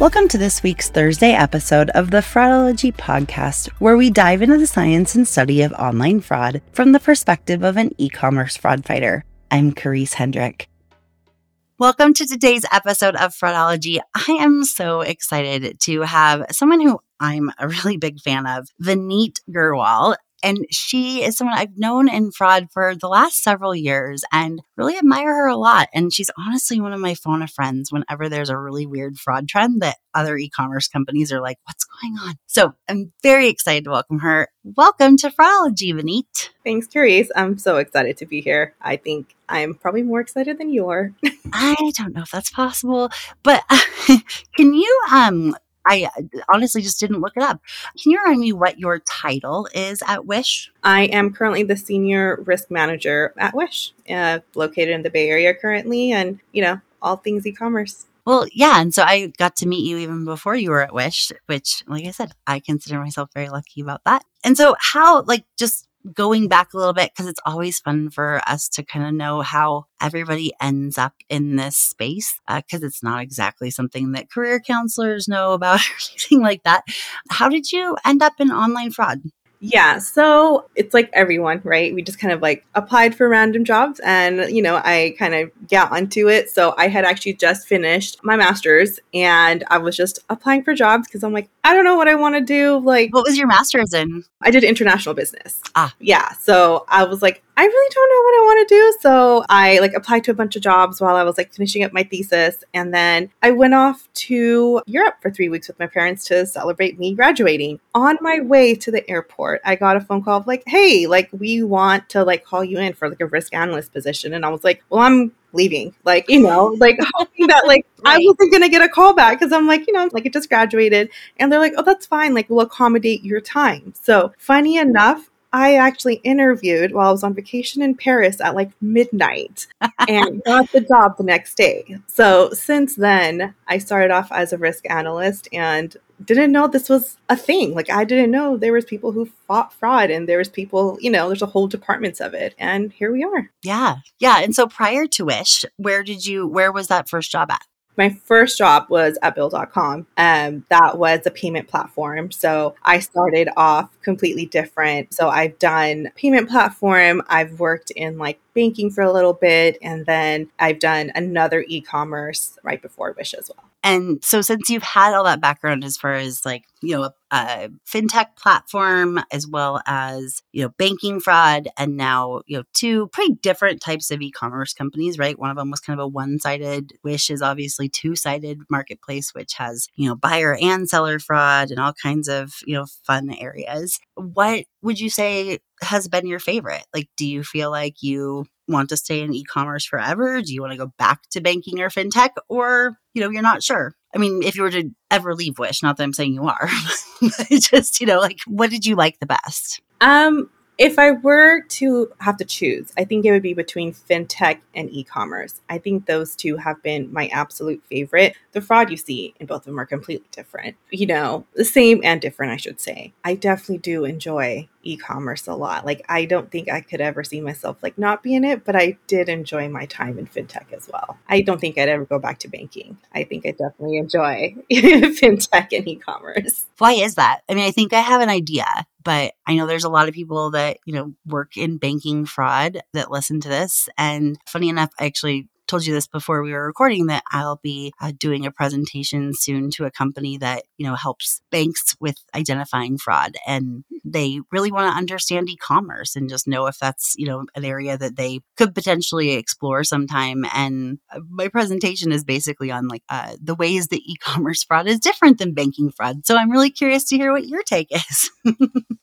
Welcome to this week's Thursday episode of the Fraudology podcast, where we dive into the science and study of online fraud from the perspective of an e-commerce fraud fighter. I'm Karisse Hendrick. Welcome to today's episode of Fraudology. I am so excited to have someone who I'm a really big fan of, Vineet Grewal. And she is someone I've known in fraud for the last several years and really admire her a lot. And she's honestly one of my phone a friends whenever there's a really weird fraud trend that other e-commerce companies are like, what's going on? So I'm very excited to welcome her. Welcome to Fraudology, Vineet. Thanks, Karisse. I'm so excited to be here. I think I'm probably more excited than you are. I don't know if that's possible, but can you... I honestly just didn't look it up. Can you remind me what your title is at Wish? I am currently the senior risk manager at Wish, located in the Bay Area currently, and, you know, all things e-commerce. Well, yeah. And so I got to meet you even before you were at Wish, which, like I said, I consider myself very lucky about that. And so how, like, just going back a little bit, because it's always fun for us to kind of know how everybody ends up in this space, because it's not exactly something that career counselors know about or anything like that. How did you end up in online fraud? Yeah, so it's like everyone, right? We just kind of like applied for random jobs and, you know, I kind of got onto it. So I had actually just finished my master's and I was just applying for jobs because I'm like, I don't know what I want to do. Like, what was your master's in? I did international business. Ah, yeah. So I was like, I really don't know what I want to do. So I like applied to a bunch of jobs while I was like finishing up my thesis. And then I went off to Europe for 3 weeks with my parents to celebrate me graduating. On my way to the airport, I got a phone call of like, hey, like we want to like call you in for like a risk analyst position. And I was like, well, I'm leaving, like, you know, like hoping that like right. I wasn't going to get a call back because I'm like, you know, like I just graduated. And they're like, oh, that's fine. Like we'll accommodate your time. So funny enough, I actually interviewed while I was on vacation in Paris at like midnight and got the job the next day. So since then, I started off as a risk analyst and didn't know this was a thing. Like I didn't know there was people who fought fraud and there was people, you know, there's a whole departments of it. And here we are. Yeah. Yeah. And so prior to Wish, where was that first job at? My first job was at Bill.com. That was a payment platform. So I started off completely different. So I've done payment platform. I've worked in like banking for a little bit. And then I've done another e-commerce right before Wish as well. And so since you've had all that background as far as like, you know, a fintech platform, as well as, you know, banking fraud, and now, you know, two pretty different types of e-commerce companies, right? One of them was kind of a one-sided. Wish is obviously two-sided marketplace, which has, you know, buyer and seller fraud and all kinds of, you know, fun areas. What would you say has been your favorite? Like, do you feel like you want to stay in e-commerce forever? Do you want to go back to banking or fintech? Or, you know, you're not sure. I mean, if you were to ever leave Wish, not that I'm saying you are, but just, you know, like, what did you like the best? If I were to have to choose, I think it would be between fintech and e-commerce. I think those two have been my absolute favorite. The fraud you see in both of them are completely different, you know, the same and different, I should say. I definitely do enjoy e-commerce a lot. Like, I don't think I could ever see myself like not be in it, but I did enjoy my time in fintech as well. I don't think I'd ever go back to banking. I think I definitely enjoy fintech and e-commerce. Why is that? I mean, I think I have an idea, but I know there's a lot of people that, you know, work in banking fraud that listen to this. And funny enough, I actually told you this before we were recording that I'll be doing a presentation soon to a company that, you know, helps banks with identifying fraud. And they really want to understand e-commerce and just know if that's, you know, an area that they could potentially explore sometime. And my presentation is basically on like the ways that e-commerce fraud is different than banking fraud. So I'm really curious to hear what your take is.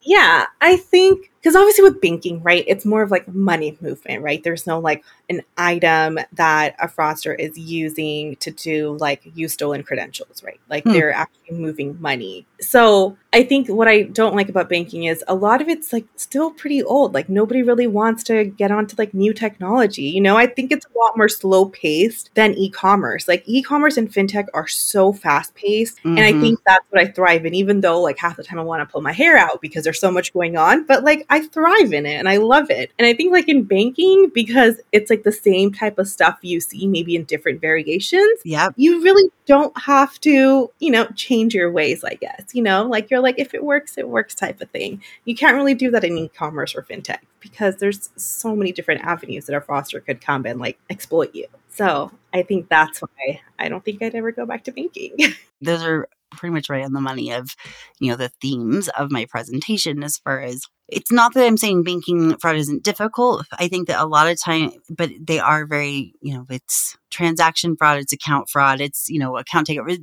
Yeah, I think Because obviously with banking, right, it's more of like money movement, right? There's no like an item that a fraudster is using to do like you stolen credentials, right? Like they're actually moving money. So I think what I don't like about banking is a lot of it's like still pretty old. Like nobody really wants to get onto like new technology. You know, I think it's a lot more slow paced than e-commerce. Like e-commerce and fintech are so fast paced. Mm-hmm. And I think that's what I thrive in, even though like half the time I want to pull my hair out because there's so much going on. But like, I thrive in it and I love it. And I think like in banking, because it's like the same type of stuff you see maybe in different variations, you really don't have to, you know, change your ways, I guess, you know, like you're like, if it works, it works type of thing. You can't really do that in e-commerce or fintech because there's so many different avenues that a fraudster could come and like exploit you. So I think that's why I don't think I'd ever go back to banking. Those are pretty much right on the money of, you know, the themes of my presentation as far as it's not that I'm saying banking fraud isn't difficult. I think that a lot of time, but they are very, you know, it's transaction fraud, it's account fraud, it's, you know, account takeover.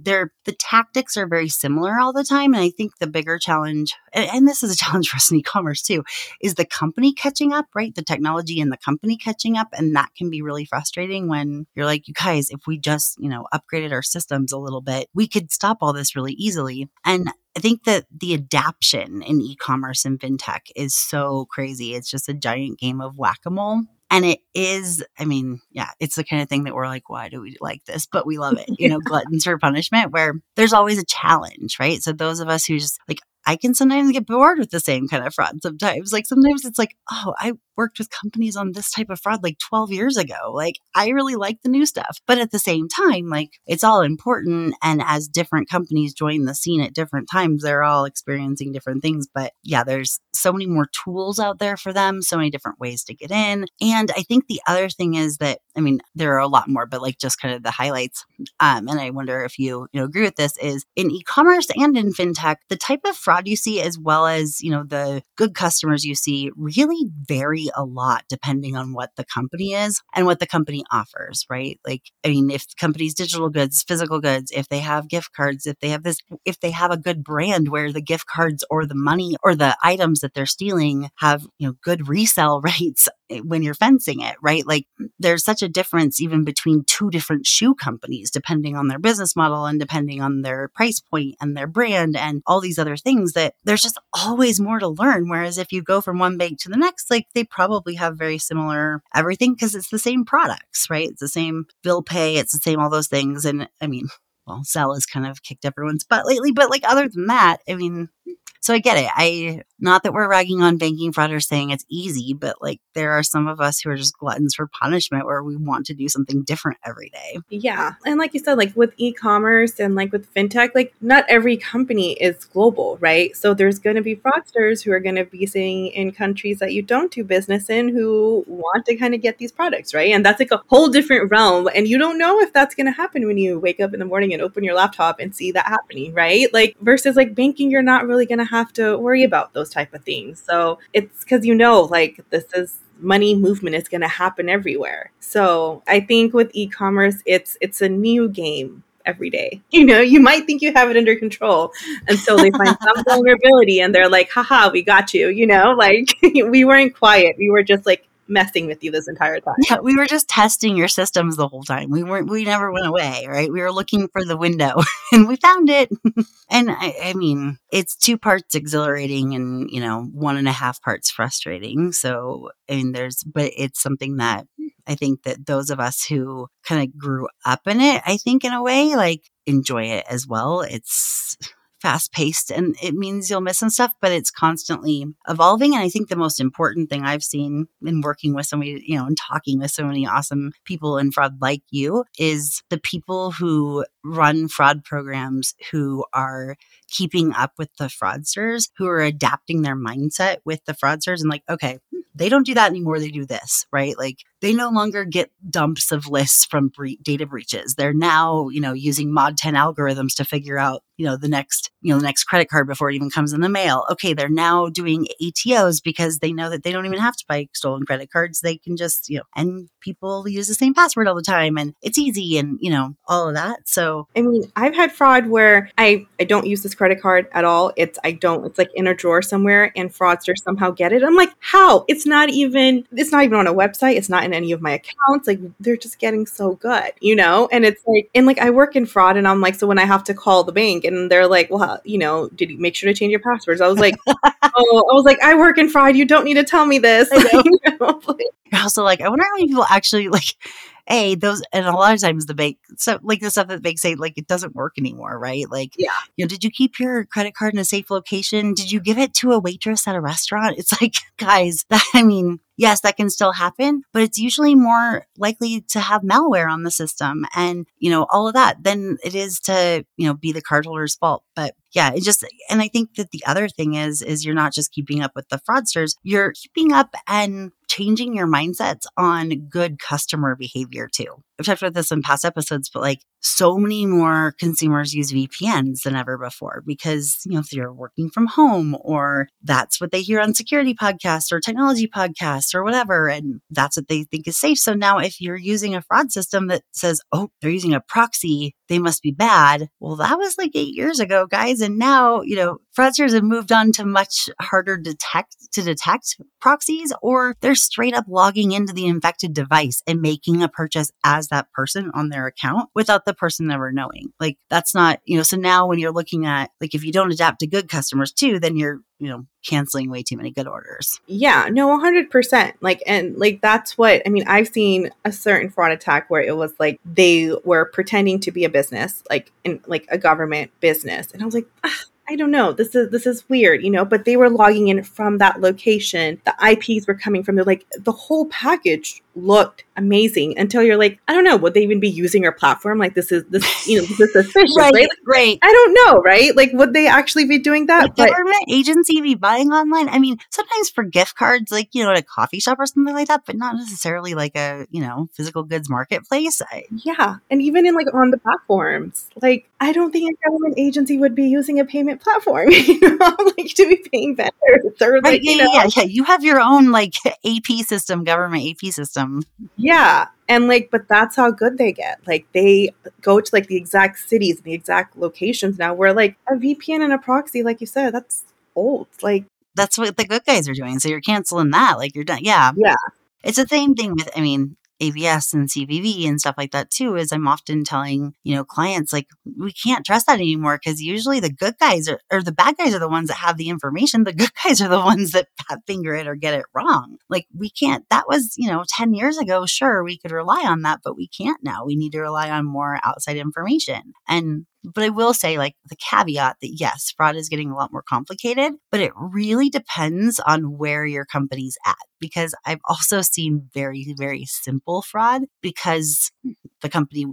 The tactics are very similar all the time. And I think the bigger challenge, and this is a challenge for us in e-commerce too, is the company catching up, right? The technology and the company catching up. And that can be really frustrating when you're like, you guys, if we just, you know, upgraded our systems a little bit, we could stop all this really easily. And I think that the adaption in e-commerce and fintech is so crazy. It's just a giant game of whack-a-mole. And it is, I mean, yeah, it's the kind of thing that we're like, why do we like this? But we love it, you know, gluttons for punishment, where there's always a challenge, right? So those of us who just like, I can sometimes get bored with the same kind of fraud sometimes. Like sometimes it's like, oh, I worked with companies on this type of fraud like 12 years ago. Like I really like the new stuff. But at the same time, like it's all important. And as different companies join the scene at different times, they're all experiencing different things. But yeah, there's so many more tools out there for them, so many different ways to get in. And I think the other thing is that, I mean, there are a lot more, but like just kind of the highlights. And I wonder if you agree with this is in e-commerce and in fintech, the type of fraud you see, as well as, you know, the good customers you see, really vary a lot depending on what the company is and what the company offers, right? Like, I mean, if the company's digital goods, physical goods, if they have gift cards, if they have this, if they have a good brand where the gift cards or the money or the items that they're stealing have, you know, good resale rates when you're fencing it, right? Like there's such a difference even between two different shoe companies, depending on their business model and depending on their price point and their brand and all these other things, that there's just always more to learn. Whereas if you go from one bank to the next, like they probably have very similar everything because it's the same products, right? It's the same bill pay, it's the same, all those things. And I mean, well, Zelle has kind of kicked everyone's butt lately, but like other than that, I mean, so I get it. Not that we're ragging on banking fraud or saying it's easy, but like there are some of us who are just gluttons for punishment where we want to do something different every day. Yeah. And like you said, like with e-commerce and like with fintech, like not every company is global, right? So there's going to be fraudsters who are going to be sitting in countries that you don't do business in who want to kind of get these products, right? And that's like a whole different realm. And you don't know if that's going to happen when you wake up in the morning and open your laptop and see that happening, right? Like versus like banking, you're not really going to have to worry about those type of things. So it's because, you know, like this is money movement is going to happen everywhere. So I think with e-commerce, it's a new game every day. You know, you might think you have it under control until they find some vulnerability and they're like, haha, we got you. You know, like we weren't quiet. We were just like messing with you this entire time. Yeah, we were just testing your systems the whole time. We never went away, right? We were looking for the window and we found it. And I mean, it's two parts exhilarating and, you know, 1.5 parts frustrating. So, I mean, but it's something that I think that those of us who kind of grew up in it, I think in a way, like enjoy it as well. It's fast paced and it means you'll miss some stuff, but it's constantly evolving. And I think the most important thing I've seen in working with somebody, you know, and talking with so many awesome people in fraud like you is the people who run fraud programs who are keeping up with the fraudsters, who are adapting their mindset with the fraudsters and like, okay, They don't do that anymore. They do this, right? Like they no longer get dumps of lists from data breaches. They're now, using Mod 10 algorithms to figure out, the next credit card before it even comes in the mail. Okay. They're now doing ATOs because they know that they don't even have to buy stolen credit cards. They can just, and people use the same password all the time and it's easy and, all of that. So, I've had fraud where I don't use this credit card at all. It's like in a drawer somewhere and fraudsters somehow get it. I'm like, how? It's not even on a website. It's not in any of my accounts. Like they're just getting so good, And it's like, I work in fraud and I'm like, so when I have to call the bank and they're like, well, did you make sure to change your passwords? I was like, I work in fraud. You don't need to tell me this. You're also like, I wonder how many people actually and a lot of times the bank, so like the stuff that the bank say, like, it doesn't work anymore. Right. Like, did you keep your credit card in a safe location? Did you give it to a waitress at a restaurant? It's like, guys, yes, that can still happen, but it's usually more likely to have malware on the system and, all of that than it is to, be the cardholder's fault. But yeah, and I think that the other thing is you're not just keeping up with the fraudsters, you're keeping up and changing your mindsets on good customer behavior too. I've talked about this in past episodes, but like so many more consumers use VPNs than ever before because, if you're working from home or that's what they hear on security podcasts or technology podcasts or whatever, and that's what they think is safe. So now if you're using a fraud system that says, oh, they're using a proxy, they must be bad. Well, that was like 8 years ago, guys. And now, fraudsters have moved on to much harder to detect proxies, or they're straight up logging into the infected device and making a purchase as that person on their account without the person ever knowing. Like that's not, so now when you're looking at, like, if you don't adapt to good customers too, then you're, canceling way too many good orders. Yeah, no, 100%. That's what, I've seen a certain fraud attack where it was like, they were pretending to be a business, like a government business. And I was like, I don't know. This is weird, but they were logging in from that location. The IPs were coming from there. Like the whole package looked amazing until you're like, I don't know, would they even be using your platform? Like this is suspicious, right? Right. I don't know. Right. Like would they actually be doing that? Would government agency be buying online? Sometimes for gift cards, like, at a coffee shop or something like that, but not necessarily like a, physical goods marketplace. Yeah. And even in like on the platforms, like I don't think a government agency would be using a payment platform, like to be paying vendors or like, right, yeah. You have your own like AP system, government AP system. Yeah. And like, but that's how good they get. Like they go to like the exact cities and the exact locations now where like a VPN and a proxy, like you said, that's old. Like that's what the good guys are doing. So you're canceling that. Like you're done. Yeah. Yeah. It's the same thing with, ABS and CVV and stuff like that too, is I'm often telling, clients like, we can't trust that anymore because usually the good guys or the bad guys are the ones that have the information. The good guys are the ones that finger it or get it wrong. Like we can't, that was, 10 years ago, sure, we could rely on that, but we can't now. We need to rely on more outside information. But I will say like the caveat that yes, fraud is getting a lot more complicated, but it really depends on where your company's at, because I've also seen very, very simple fraud because the company,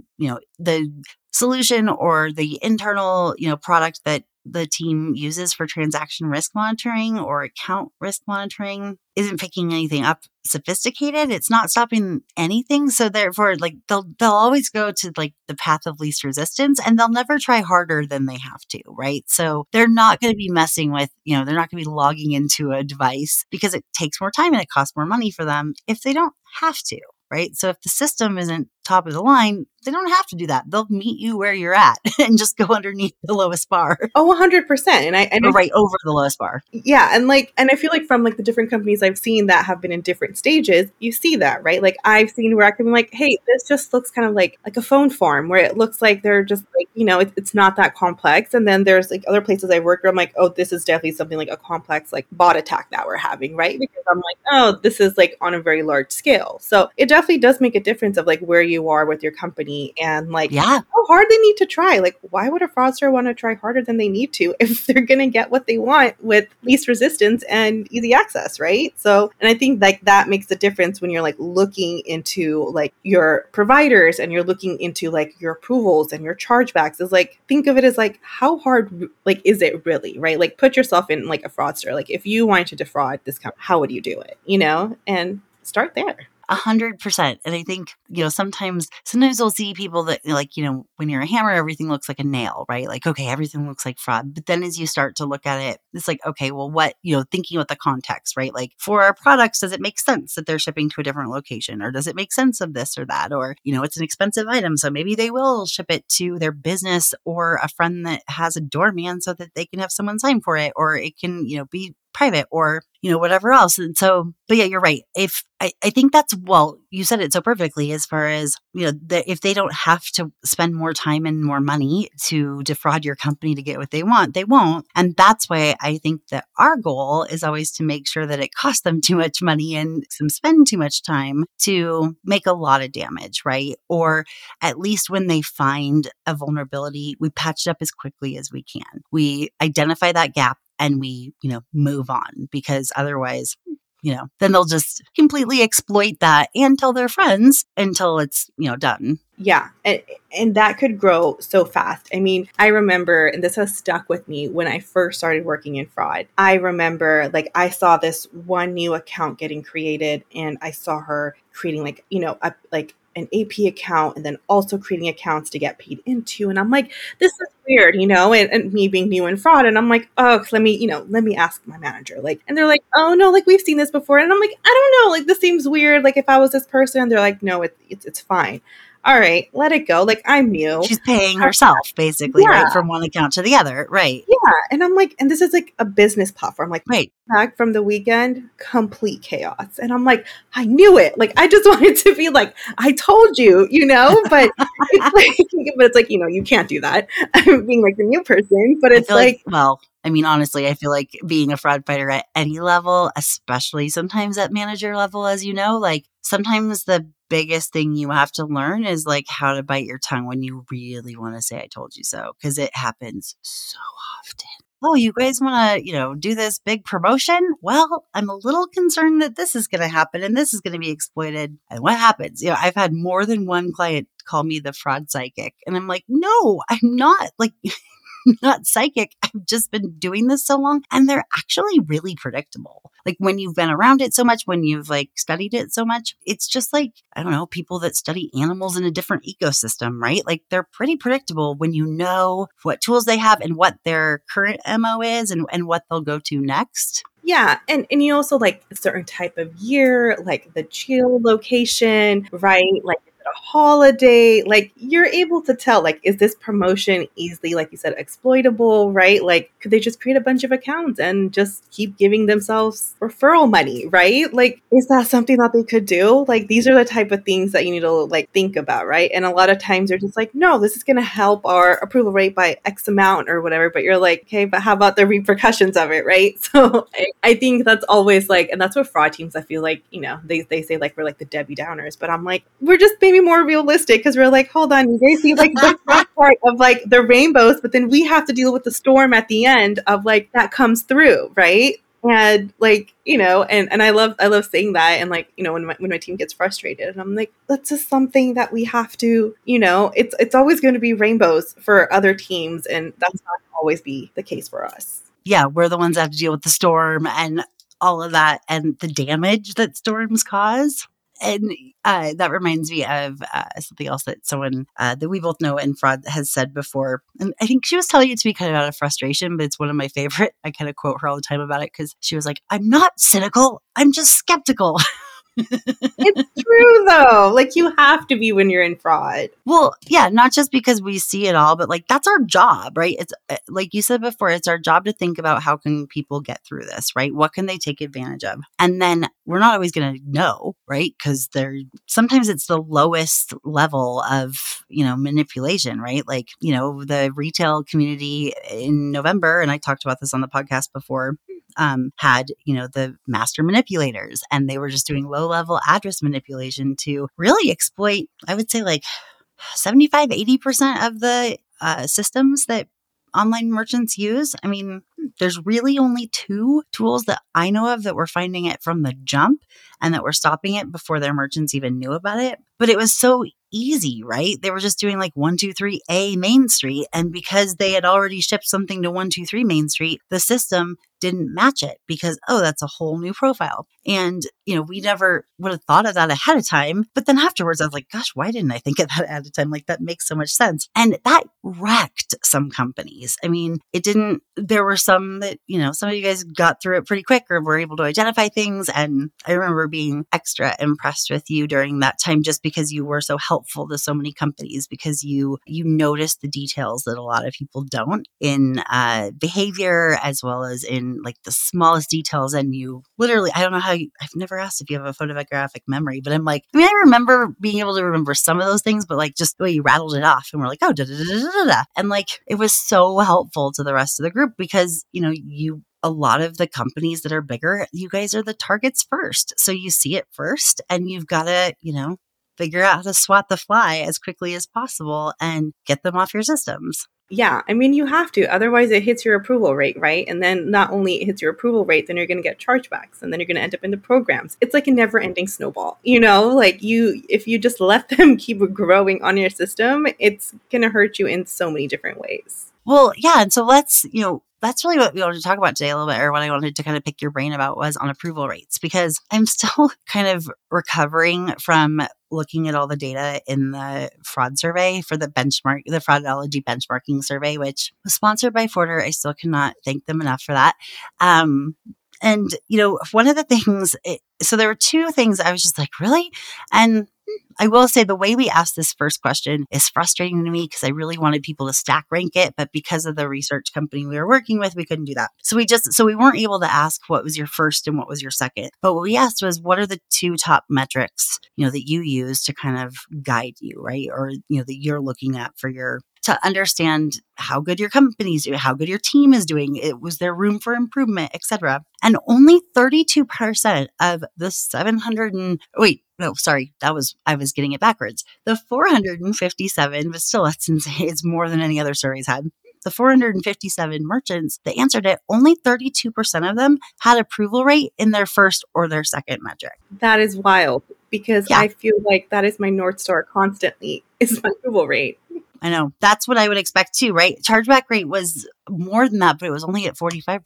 the solution or the internal, product that the team uses for transaction risk monitoring or account risk monitoring isn't picking anything up sophisticated. It's not stopping anything. So therefore, like they'll always go to like the path of least resistance and they'll never try harder than they have to, right? So they're not going to be messing with, they're not going to be logging into a device because it takes more time and it costs more money for them if they don't have to, right? So if the system isn't top of the line, they don't have to do that. They'll meet you where you're at and just go underneath the lowest bar. Oh, 100%. And over the lowest bar. Yeah. And I feel like from like the different companies I've seen that have been in different stages, you see that, right? Like I've seen where I can be like, hey, this just looks kind of like a phone form where it looks like they're just like, it's not that complex. And then there's like other places I work where I'm like, oh, this is definitely something like a complex, like bot attack that we're having, right? Because I'm like, oh, this is like on a very large scale. So it definitely does make a difference of like where you you are with your company and how hard they need to try. Like, why would a fraudster want to try harder than they need to if they're going to get what they want with least resistance and easy access, right? So, and I think that makes the difference when you're looking into your providers and you're looking into your approvals and your chargebacks is think of it as how hard is it really, right? Put yourself in a fraudster. If you wanted to defraud this company, how would you do it? And start there. 100%. And I think, sometimes we'll see people that when you're a hammer, everything looks like a nail, right? Okay, everything looks like fraud. But then as you start to look at it, it's okay, well, what, thinking about the context, right? For our products, does it make sense that they're shipping to a different location? Or does it make sense of this or that? Or, it's an expensive item. So maybe they will ship it to their business or a friend that has a doorman so that they can have someone sign for it, or it can, be private or, whatever else. And so, but yeah, you're right. If I think that's, well, you said it so perfectly as far as, if they don't have to spend more time and more money to defraud your company to get what they want, they won't. And that's why I think that our goal is always to make sure that it costs them too much money and some spend too much time to make a lot of damage, right? Or at least when they find a vulnerability, we patch it up as quickly as we can. We identify that gap. And we, move on, because otherwise, then they'll just completely exploit that and tell their friends until it's, done. Yeah. And that could grow so fast. I mean, I remember, and this has stuck with me when I first started working in fraud. I remember I saw this one new account getting created, and I saw her creating an AP account and then also creating accounts to get paid into. And I'm this is weird, and me being new in fraud. And I'm let me ask my manager. And they're oh no, we've seen this before. And I'm I don't know, this seems weird. If I was this person, they're no, it's fine. All right, let it go. I'm new. She's paying herself, basically, yeah. Right? From one account to the other, right? Yeah. And I'm and this is a business platform. Right. Back from the weekend, complete chaos. And I'm I knew it. I just wanted to be I told you, but you can't do that. I'm being the new person, but it's well, I mean, honestly, I feel being a fraud fighter at any level, especially sometimes at manager level, as you know, sometimes the biggest thing you have to learn is how to bite your tongue when you really want to say, I told you so, because it happens so often. Oh, you guys want to, do this big promotion? Well, I'm a little concerned that this is going to happen and this is going to be exploited. And what happens? I've had more than one client call me the fraud psychic, and I'm no, I'm not not psychic. I've just been doing this so long, and they're actually really predictable. When you've been around it so much, when you've studied it so much, it's just I don't know, people that study animals in a different ecosystem, right? They're pretty predictable when you know what tools they have and what their current MO is and what they'll go to next. Yeah. And you also a certain type of year, the geo location, right? A holiday, you're able to tell, is this promotion easily, you said, exploitable, right? Could they just create a bunch of accounts and just keep giving themselves referral money, right? Is that something that they could do? These are the type of things that you need to think about, right? And a lot of times they're just no, this is going to help our approval rate by X amount or whatever. But you're okay, but how about the repercussions of it, right? So I think that's always and that's what fraud teams, I feel they say we're the Debbie Downers, but I'm we're just being more realistic, because we're hold on, you guys see the front part of the rainbows, but then we have to deal with the storm at the end of that comes through, right? And and I love saying that, and when my team gets frustrated, and I'm that's just something that we have to, it's always going to be rainbows for other teams, and that's not always be the case for us. Yeah, we're the ones that have to deal with the storm and all of that, and the damage that storms cause. And that reminds me of something else that someone that we both know in fraud has said before. And I think she was telling it to me kind of out of frustration, but it's one of my favorite. I kind of quote her all the time about it, because she was I'm not cynical. I'm just skeptical. It's true, though. You have to be when you're in fraud. Well, yeah, not just because we see it all, but that's our job, right? It's like you said before, it's our job to think about how can people get through this, right? What can they take advantage of? And then we're not always going to know, right? Because sometimes it's the lowest level of, manipulation, right? The retail community in November, and I talked about this on the podcast before, had, you know, the master manipulators, and they were just doing low level address manipulation to really exploit, I would say, like 75, 80% of the systems that online merchants use. I mean, there's really only two tools that I know of that were finding it from the jump and that were stopping it before their merchants even knew about it. But it was so easy, right? They were just doing like 123A Main Street. And because they had already shipped something to 123 Main Street, the system didn't match it because, oh, that's a whole new profile. And, you know, we never would have thought of that ahead of time. But then afterwards, I was like, gosh, why didn't I think of that ahead of time? Like, that makes so much sense. And that wrecked some companies. I mean, it didn't, there were some that, you know, some of you guys got through it pretty quick or were able to identify things. And I remember being extra impressed with you during that time, just because you were so helpful to so many companies, because you noticed the details that a lot of people don't in behavior, as well as in like the smallest details. And you literally, I don't know how you, I've never asked if you have a photographic memory, but I'm like, I mean, I remember being able to remember some of those things, but like just the way you rattled it off and we're like, oh, da da da da da da. And like, it was so helpful to the rest of the group because, you know, a lot of the companies that are bigger, you guys are the targets first. So you see it first and you've got to, you know, figure out how to swat the fly as quickly as possible and get them off your systems. Yeah. I mean, you have to, otherwise it hits your approval rate, right? And then not only it hits your approval rate, then you're going to get chargebacks and then you're going to end up in the programs. It's like a never ending snowball, you know, like if you just let them keep growing on your system, it's going to hurt you in so many different ways. Well, yeah. And so let's, you know, that's really what we wanted to talk about today a little bit, or what I wanted to kind of pick your brain about was on approval rates, because I'm still kind of recovering from looking at all the data in the fraud survey for the Fraudology Benchmarking Survey, which was sponsored by Forter. I still cannot thank them enough for that. And, you know, one of the things, so there were two things I was just like, really? And I will say the way we asked this first question is frustrating to me because I really wanted people to stack rank it. But because of the research company we were working with, we couldn't do that. So we weren't able to ask what was your first and what was your second. But what we asked was, what are the two top metrics, you know, that you use to kind of guide you, right? Or, you know, that you're looking at for to understand how good your company's doing, how good your team is doing, was there room for improvement, et cetera. And only 32% of the 457, but still that's insane. It's more than any other surveys had. The 457 merchants that answered it, only 32% of them had approval rate in their first or their second metric. That is wild because I feel like that is my North Star constantly, is my approval rate. I know. That's what I would expect too, right? Chargeback rate was more than that, but it was only at 45%.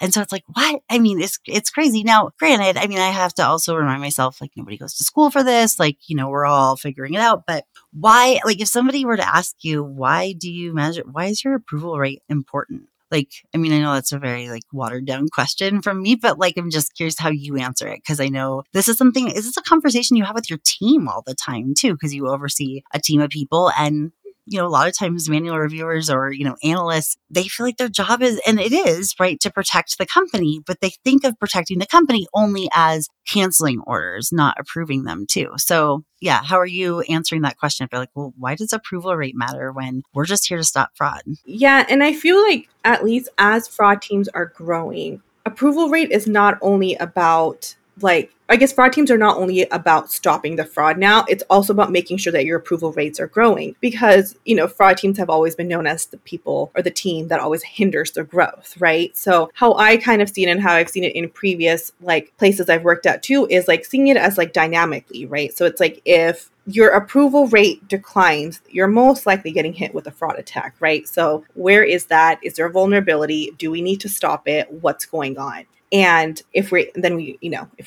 And so it's like, what? I mean, it's crazy. Now, granted, I mean, I have to also remind myself, like, nobody goes to school for this. Like, you know, we're all figuring it out. But why, like, if somebody were to ask you, why is your approval rate important? Like, I mean, I know that's a very like watered down question from me, but like, I'm just curious how you answer it. Cause I know is this a conversation you have with your team all the time too? Cause you oversee a team of people, and you know, a lot of times manual reviewers or, you know, analysts, they feel like their job is, and it is, right, to protect the company, but they think of protecting the company only as canceling orders, not approving them too. So yeah, how are you answering that question? I feel like, well, why does approval rate matter when we're just here to stop fraud? Yeah. And I feel like at least as fraud teams are growing, approval rate is not only about fraud teams are not only about stopping the fraud now, it's also about making sure that your approval rates are growing because, you know, fraud teams have always been known as the people or the team that always hinders their growth, right? So how I kind of seen it and how I've seen it in previous like places I've worked at too is like seeing it as like dynamically, right? So it's like if your approval rate declines, you're most likely getting hit with a fraud attack, right? So where is that? Is there a vulnerability? Do we need to stop it? What's going on? And if we're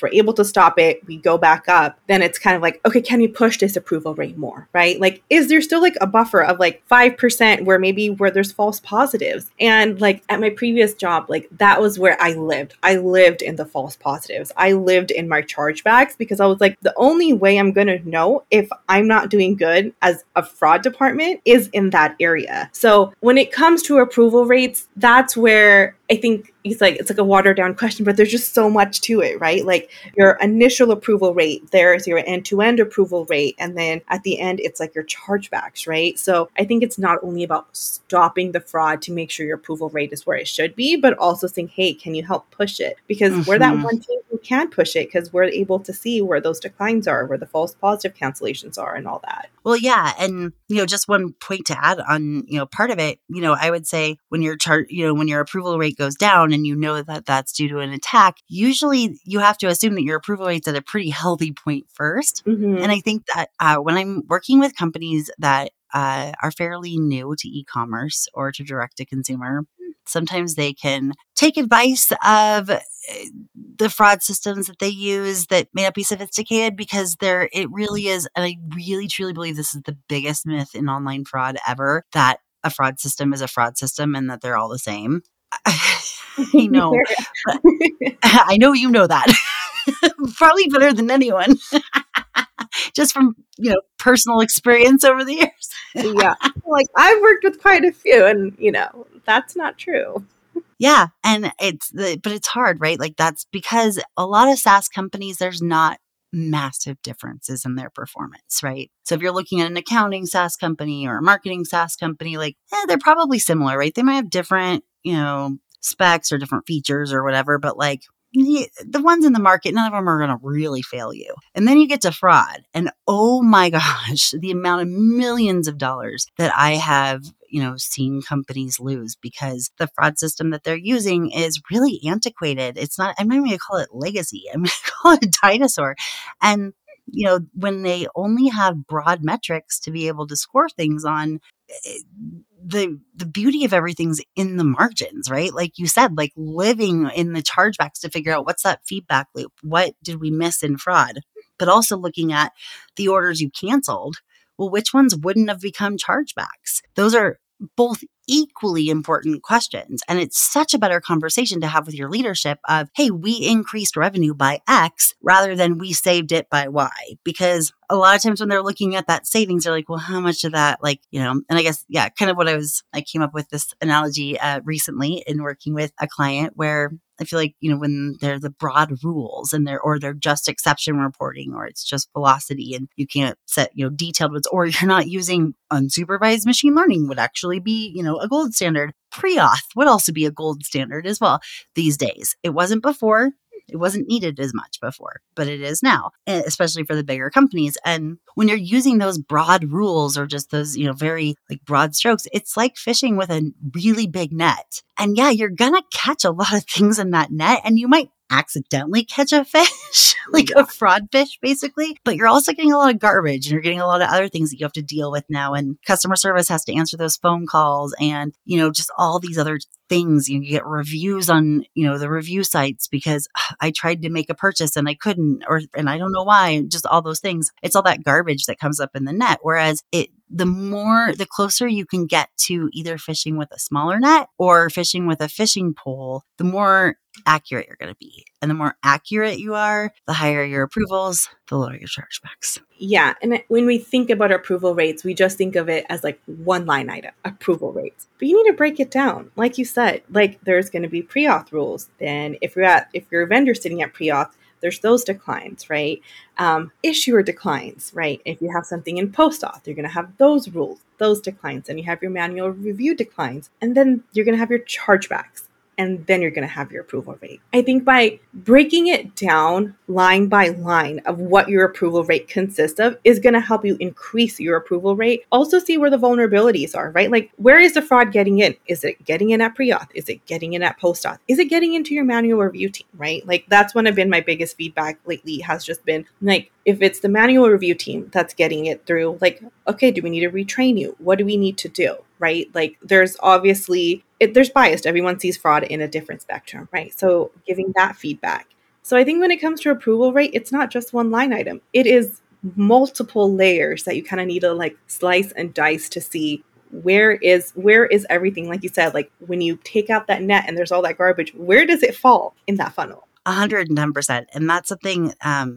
able to stop it, we go back up, then it's kind of like, okay, can we push this approval rate more, right? Like, is there still like a buffer of like 5% where there's false positives? And like at my previous job, like that was where I lived. I lived in the false positives. I lived in my chargebacks because I was like, the only way I'm going to know if I'm not doing good as a fraud department is in that area. So when it comes to approval rates, that's where I think he's like, it's like a watered down question, but there's just so much to it, right? Like your initial approval rate, there's your end-to-end approval rate. And then at the end, it's like your chargebacks, right? So I think it's not only about stopping the fraud to make sure your approval rate is where it should be, but also saying, hey, can you help push it? Because we're that one team who can push it because we're able to see where those declines are, where the false positive cancellations are and all that. Well, yeah. And, you know, just one point to add on, you know, part of it, you know, I would say when your when your approval rate goes down and you know that that's due to an attack, usually you have to assume that your approval rate's at a pretty healthy point first. And I think that when I'm working with companies that are fairly new to e-commerce or to direct to consumer, sometimes they can take advice of the fraud systems that they use that may not be sophisticated because it really is, and I really truly believe this is the biggest myth in online fraud ever, that a fraud system is a fraud system and that they're all the same. I know. I know you know that. Probably better than anyone. Just from, you know, personal experience over the years. Yeah. Like I've worked with quite a few and, you know, that's not true. Yeah. And but it's hard, right? Like that's because a lot of SaaS companies, there's not massive differences in their performance, right? So if you're looking at an accounting SaaS company or a marketing SaaS company, like they're probably similar, right? They might have different, you know, specs or different features or whatever, but like the ones in the market, none of them are going to really fail you. And then you get to fraud. And oh my gosh, the amount of millions of dollars that I have, you know, seen companies lose because the fraud system that they're using is really antiquated. It's not, I'm not even going to call it legacy. I'm going to call it a dinosaur. And, you know, when they only have broad metrics to be able to score things on, the beauty of everything's in the margins, right? Like you said, like living in the chargebacks to figure out what's that feedback loop? What did we miss in fraud? But also looking at the orders you canceled. Well, which ones wouldn't have become chargebacks? Those are both equally important questions. And it's such a better conversation to have with your leadership of, hey, we increased revenue by X rather than we saved it by Y. Because a lot of times when they're looking at that savings, they're like, well, how much of that, like, you know, and I guess, yeah, kind of what I came up with this analogy recently in working with a client where I feel like, you know, when they're the broad rules and they're just exception reporting, or it's just velocity and you can't set, you know, detailed ones, or you're not using unsupervised machine learning would actually be, you know, a gold standard. Pre-auth would also be a gold standard as well these days. It wasn't before. It wasn't needed as much before, but it is now, especially for the bigger companies. And when you're using those broad rules or just those, you know, very like broad strokes, it's like fishing with a really big net. And yeah, you're going to catch a lot of things in that net and you might accidentally catch a fish, like a fraud fish, basically. But you're also getting a lot of garbage and you're getting a lot of other things that you have to deal with now. And customer service has to answer those phone calls and, you know, just all these other things. You get reviews on, you know, the review sites because I tried to make a purchase and I couldn't, and I don't know why, just all those things. It's all that garbage that comes up in the net. Whereas the closer you can get to either fishing with a smaller net or fishing with a fishing pole, the more accurate you're going to be. And the more accurate you are, the higher your approvals, the lower your chargebacks. Yeah. And when we think about approval rates, we just think of it as like one line item, approval rates. But you need to break it down. Like you said, like there's going to be pre-auth rules. Then if your vendor's sitting at pre-auth, there's those declines, right? Issuer declines, right? If you have something in post-auth, you're going to have those rules, those declines, and you have your manual review declines, and then you're going to have your chargebacks, and then you're going to have your approval rate. I think by breaking it down line by line of what your approval rate consists of is going to help you increase your approval rate. Also see where the vulnerabilities are, right? Like where is the fraud getting in? Is it getting in at pre-auth? Is it getting in at post-auth? Is it getting into your manual review team, right? Like that's one of been my biggest feedback lately has just been like, if it's the manual review team that's getting it through, like, okay, do we need to retrain you? What do we need to do, right? Like there's obviously, there's bias. Everyone sees fraud in a different spectrum, right? So giving that feedback. So I think when it comes to approval rate, it's not just one line item. It is multiple layers that you kind of need to like slice and dice to see where is everything. Like you said, like when you take out that net and there's all that garbage, where does it fall in that funnel? 110%. And that's something, I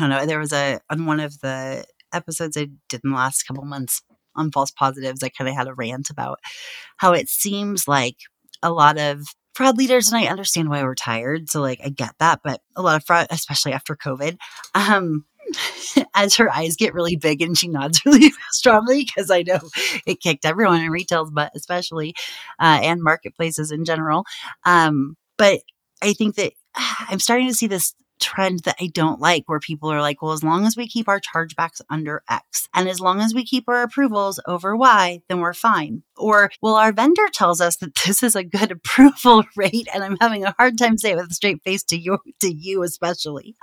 don't know, there was on one of the episodes I did in the last couple months on false positives, I kind of had a rant about how it seems like a lot of fraud leaders, and I understand why we're tired. So like, I get that, but a lot of fraud, especially after COVID, as her eyes get really big and she nods really strongly, because I know it kicked everyone in retail, but especially, and marketplaces in general. But I think that I'm starting to see this trend that I don't like, where people are like, well, as long as we keep our chargebacks under X and as long as we keep our approvals over Y, then we're fine. Or, well, our vendor tells us that this is a good approval rate. And I'm having a hard time saying it with a straight face to you especially,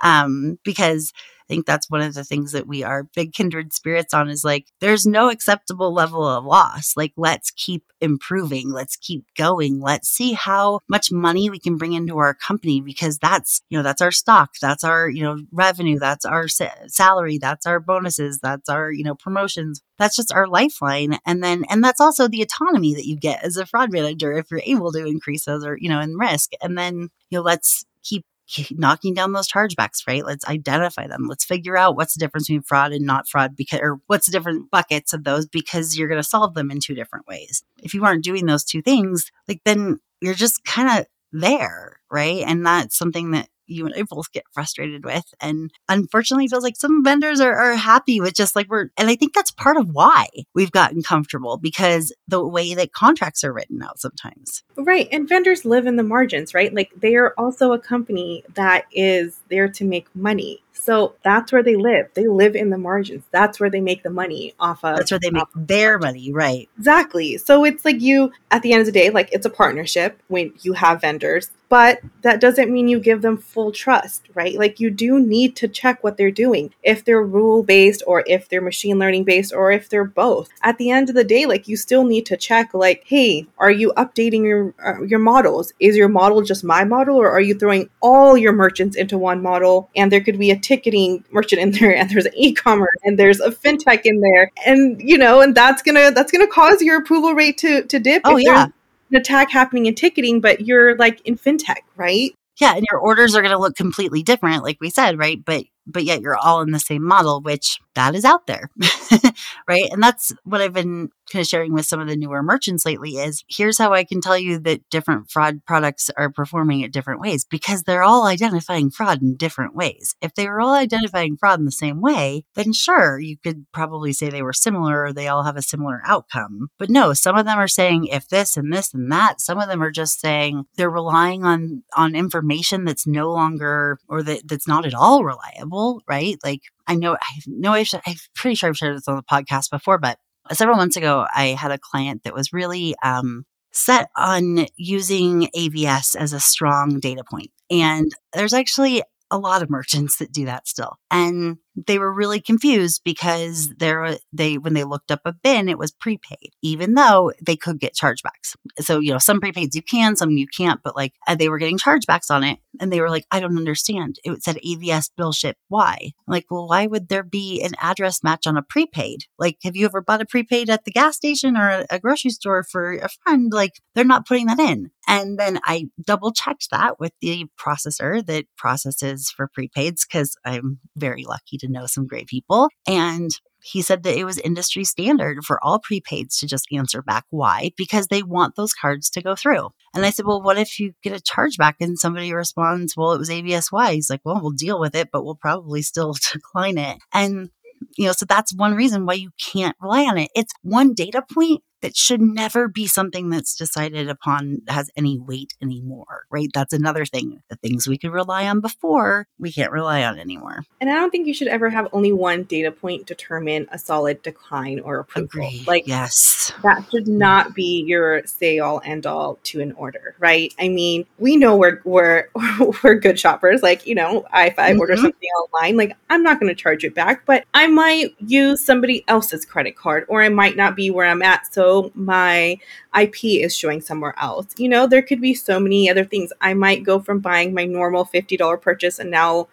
because I think that's one of the things that we are big kindred spirits on, is like, there's no acceptable level of loss. Like, let's keep improving. Let's keep going. Let's see how much money we can bring into our company, because that's, you know, that's our stock. That's our, you know, revenue. That's our salary. That's our bonuses. That's our, you know, promotions. That's just our lifeline. And that's also the autonomy that you get as a fraud manager, if you're able to increase those, or, you know, in risk. And then, you know, let's keep knocking down those chargebacks, right? Let's identify them. Let's figure out what's the difference between fraud and not fraud, or what's the different buckets of those, because you're going to solve them in two different ways. If you aren't doing those two things, like, then you're just kind of there, right? And that's something that you and I both get frustrated with. And unfortunately, it feels like some vendors are happy with just like and I think that's part of why we've gotten comfortable, because the way that contracts are written out sometimes. Right. And vendors live in the margins, right? Like, they are also a company that is there to make money. So that's where they live. They live in the margins. That's where they make the money off of. That's where they make their money, right? Exactly. So it's like, you, at the end of the day, like, it's a partnership when you have vendors, but that doesn't mean you give them full trust, right? Like, you do need to check what they're doing, if they're rule-based or if they're machine learning-based or if they're both. At the end of the day, like, you still need to check, like, hey, are you updating your models? Is your model just my model, or are you throwing all your merchants into one model? And there could be a ticketing merchant in there, and there's an e-commerce, and there's a fintech in there, and, you know, and that's gonna cause your approval rate to dip. Oh, if yeah, there's an attack happening in ticketing, but you're like in fintech, right? Yeah, and your orders are gonna look completely different, like we said, right? But yet you're all in the same model, which that is out there, right? And that's what I've been kind of sharing with some of the newer merchants lately, is here's how I can tell you that different fraud products are performing at different ways, because they're all identifying fraud in different ways. If they were all identifying fraud in the same way, then sure, you could probably say they were similar or they all have a similar outcome. But no, some of them are saying if this and this and that. Some of them are just saying they're relying on information that's no longer, or that's not at all reliable. Right? Like, I'm pretty sure I've shared this on the podcast before, but several months ago, I had a client that was really set on using ABS as a strong data point. And there's actually a lot of merchants that do that still. And they were really confused because when they looked up a bin, it was prepaid, even though they could get chargebacks. So, you know, some prepaids you can, some you can't, but like, they were getting chargebacks on it. And they were like, I don't understand. It said AVS bill ship. Why? I'm like, well, why would there be an address match on a prepaid? Like, have you ever bought a prepaid at the gas station or a grocery store for a friend? Like, they're not putting that in. And then I double checked that with the processor that processes for prepaids, because I'm very lucky to know some great people. And he said that it was industry standard for all prepaids to just answer back why, because they want those cards to go through. And I said, well, what if you get a chargeback and somebody responds, well, it was ABSY? He's like, well, we'll deal with it, but we'll probably still decline it. And, you know, so that's one reason why you can't rely on it. It's one data point that should never be something that's decided upon, has any weight anymore, right? That's another thing. The things we could rely on before, we can't rely on anymore. And I don't think you should ever have only one data point determine a solid decline or approval. Agreed. Like, yes, that should not be your say all end all to an order, right? I mean, we know we're good shoppers. Like, you know, if I order something online, like, I'm not going to charge it back, but I might use somebody else's credit card, or I might not be where I'm at, so my IP is showing somewhere else. You know, there could be so many other things. I might go from buying my normal $50 purchase, and now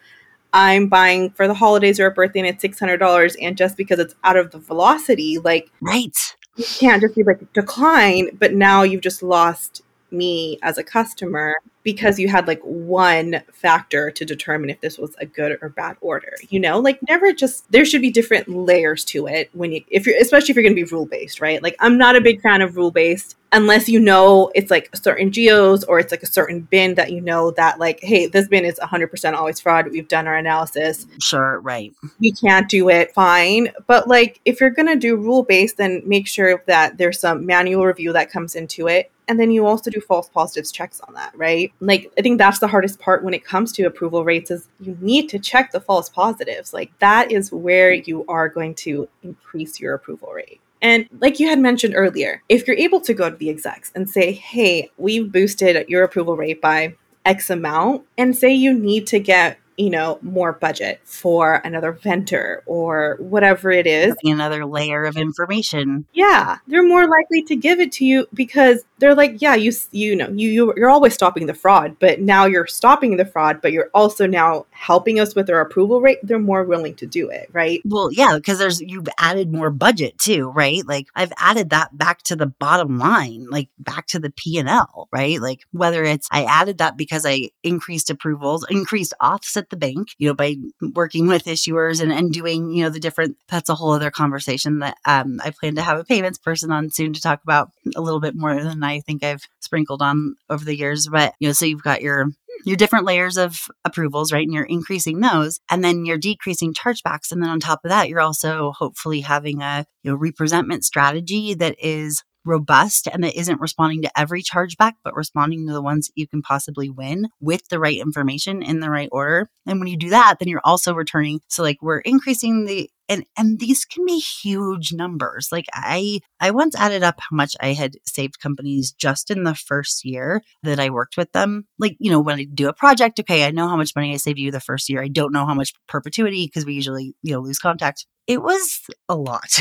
I'm buying for the holidays or a birthday, and it's $600. And just because it's out of the velocity, like, right, you can't just be like decline, but now you've just lost me as a customer because you had like one factor to determine if this was a good or bad order, you know, like never just, there should be different layers to it when you, if you're, especially if you're going to be rule-based, right? Like I'm not a big fan of rule-based unless you know it's like certain geos or it's like a certain bin that you know that like, hey, this bin is 100% always fraud. We've done our analysis. Sure, right. We can't do it. Fine. But like if you're going to do rule-based, then make sure that there's some manual review that comes into it. And then you also do false positives checks on that, right? Like, I think that's the hardest part when it comes to approval rates is you need to check the false positives. Like that is where you are going to increase your approval rate. And like you had mentioned earlier, if you're able to go to the execs and say, hey, we've boosted your approval rate by X amount, and say you need to get, you know, more budget for another vendor or whatever it is. Another layer of information. Yeah. They're more likely to give it to you because they're like, yeah, you're always stopping the fraud, but now you're stopping the fraud, but you're also now helping us with our approval rate. They're more willing to do it, right? Well, yeah, because you've added more budget too, right? Like I've added that back to the bottom line, like back to the P&L, right? Like whether it's, I added that because I increased approvals, increased offs at the bank, you know, by working with issuers and doing, you know, the different, that's a whole other conversation that I plan to have a payments person on soon to talk about a little bit more than I think I've sprinkled on over the years. But, you know, so you've got your different layers of approvals, right? And you're increasing those and then you're decreasing chargebacks. And then on top of that, you're also hopefully having a, you know, representment strategy that is robust and that isn't responding to every chargeback, but responding to the ones that you can possibly win with the right information in the right order. And when you do that, then you're also returning. So like we're increasing the, and these can be huge numbers. Like I once added up how much I had saved companies just in the first year that I worked with them. Like, you know, when I do a project, okay, I know how much money I saved you the first year. I don't know how much perpetuity because we usually, you know, lose contact. It was a lot.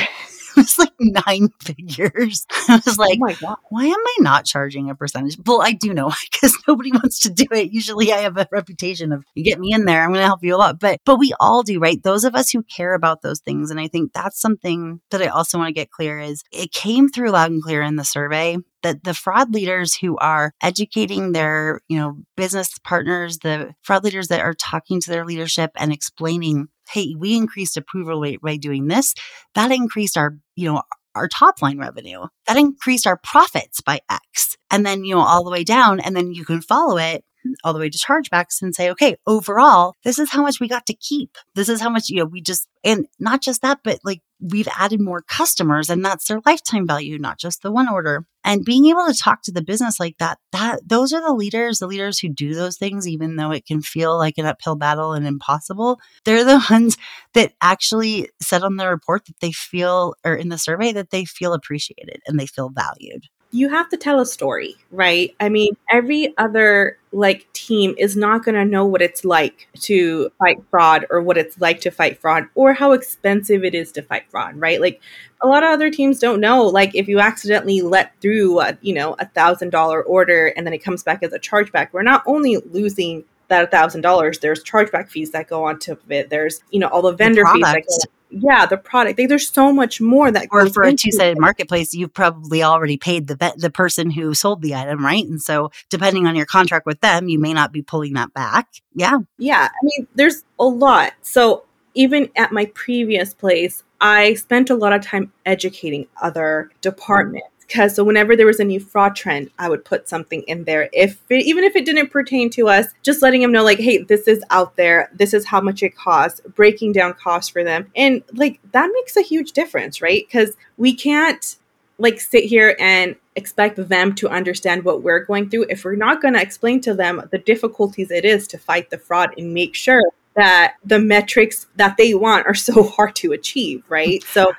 It was like 9 figures. I was like, oh my God, why am I not charging a percentage? Well, I do know because nobody wants to do it. Usually I have a reputation of you get me in there, I'm going to help you a lot. But we all do, right? Those of us who care about those things. And I think that's something that I also want to get clear is it came through loud and clear in the survey that the fraud leaders who are educating their, you know, business partners, the fraud leaders that are talking to their leadership and explaining, hey, we increased approval rate by doing this. That increased our, you know, our top line revenue. That increased our profits by X. And then, you know, all the way down, and then you can follow it all the way to chargebacks and say, okay, overall, this is how much we got to keep. This is how much, you know, we just, and not just that, but like we've added more customers and that's their lifetime value, not just the one order. And being able to talk to the business like that those are the leaders who do those things, even though it can feel like an uphill battle and impossible. They're the ones that actually said on the report that they feel, or in the survey, that they feel appreciated and they feel valued. You have to tell a story, right? I mean, every other like team is not going to know what it's like to fight fraud or what it's like to fight fraud or how expensive it is to fight fraud, right? Like a lot of other teams don't know, like if you accidentally let through, $1,000 order and then it comes back as a chargeback, we're not only losing that $1,000, there's chargeback fees that go on top of it. There's, you know, all the vendor fees that go on. Yeah, the product. There's so much more that goes into it. Or for a two-sided marketplace, you've probably already paid the person who sold the item, right? And so depending on your contract with them, you may not be pulling that back. Yeah. Yeah. I mean, there's a lot. So even at my previous place, I spent a lot of time educating other departments. Because so whenever there was a new fraud trend, I would put something in there. Even if it didn't pertain to us, just letting them know like, hey, this is out there. This is how much it costs, breaking down costs for them. And like that makes a huge difference, right? Because we can't like sit here and expect them to understand what we're going through if we're not going to explain to them the difficulties it is to fight the fraud and make sure that the metrics that they want are so hard to achieve, right? So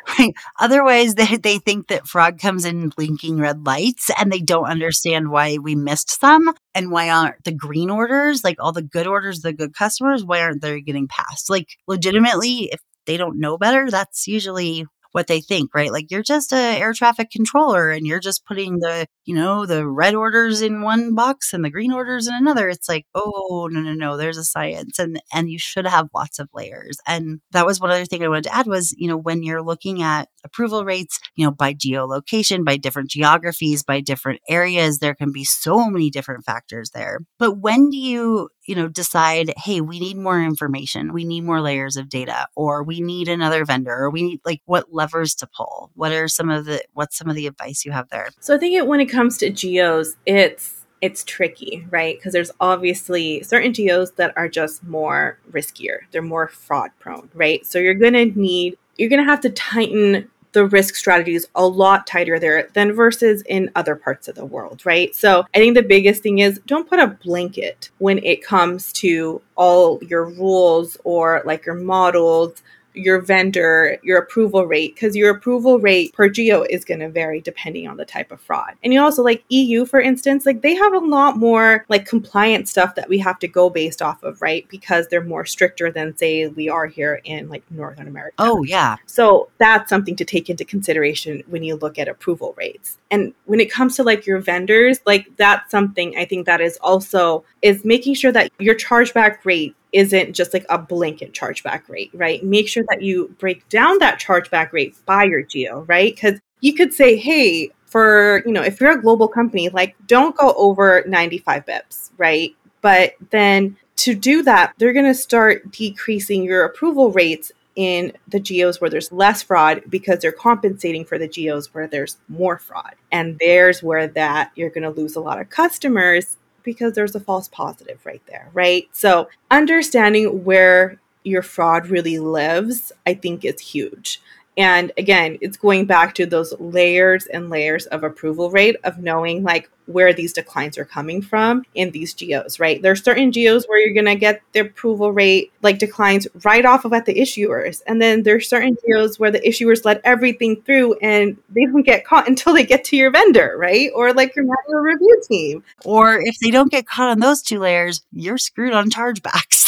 otherwise they think that fraud comes in blinking red lights and they don't understand why we missed some and why aren't the green orders, like all the good orders, the good customers, why aren't they getting passed? Like legitimately, if they don't know better, that's usually what they think, right? Like you're just a air traffic controller and you're just putting the, you know, the red orders in one box and the green orders in another. It's like, oh, no, there's a science and you should have lots of layers. And that was one other thing I wanted to add was, you know, when you're looking at approval rates, you know, by geolocation, by different geographies, by different areas, there can be so many different factors there. But when do you decide, hey, we need more information, we need more layers of data, or we need another vendor, or we need like what levers to pull? What's some of the advice you have there? So I think when it comes to geos, it's tricky, right? Because there's obviously certain geos that are just more riskier. They're more fraud prone, right? So you're going to have to tighten the risk strategies a lot tighter there than versus in other parts of the world, right? So I think the biggest thing is don't put a blanket when it comes to all your rules or like your models, your vendor, your approval rate, because your approval rate per geo is going to vary depending on the type of fraud. And you also like EU, for instance, like they have a lot more like compliance stuff that we have to go based off of, right? Because they're more stricter than say we are here in like Northern America. Oh yeah. So that's something to take into consideration when you look at approval rates. And when it comes to like your vendors, like that's something I think that is also is making sure that your chargeback rate isn't just like a blanket chargeback rate, right? Make sure that you break down that chargeback rate by your geo, right? Because you could say, hey, for, you know, if you're a global company, like don't go over 95 bips, right? But then to do that, they're going to start decreasing your approval rates in the geos where there's less fraud because they're compensating for the geos where there's more fraud. And there's where that you're going to lose a lot of customers because there's a false positive right there, right? So understanding where your fraud really lives, I think is huge. And again, it's going back to those layers and layers of approval rate of knowing like where these declines are coming from in these geos, right? There are certain geos where you're going to get the approval rate like declines right off of at the issuers. And then there are certain geos where the issuers let everything through and they don't get caught until they get to your vendor, right? Or like your manual review team. Or if they don't get caught on those two layers, you're screwed on chargebacks.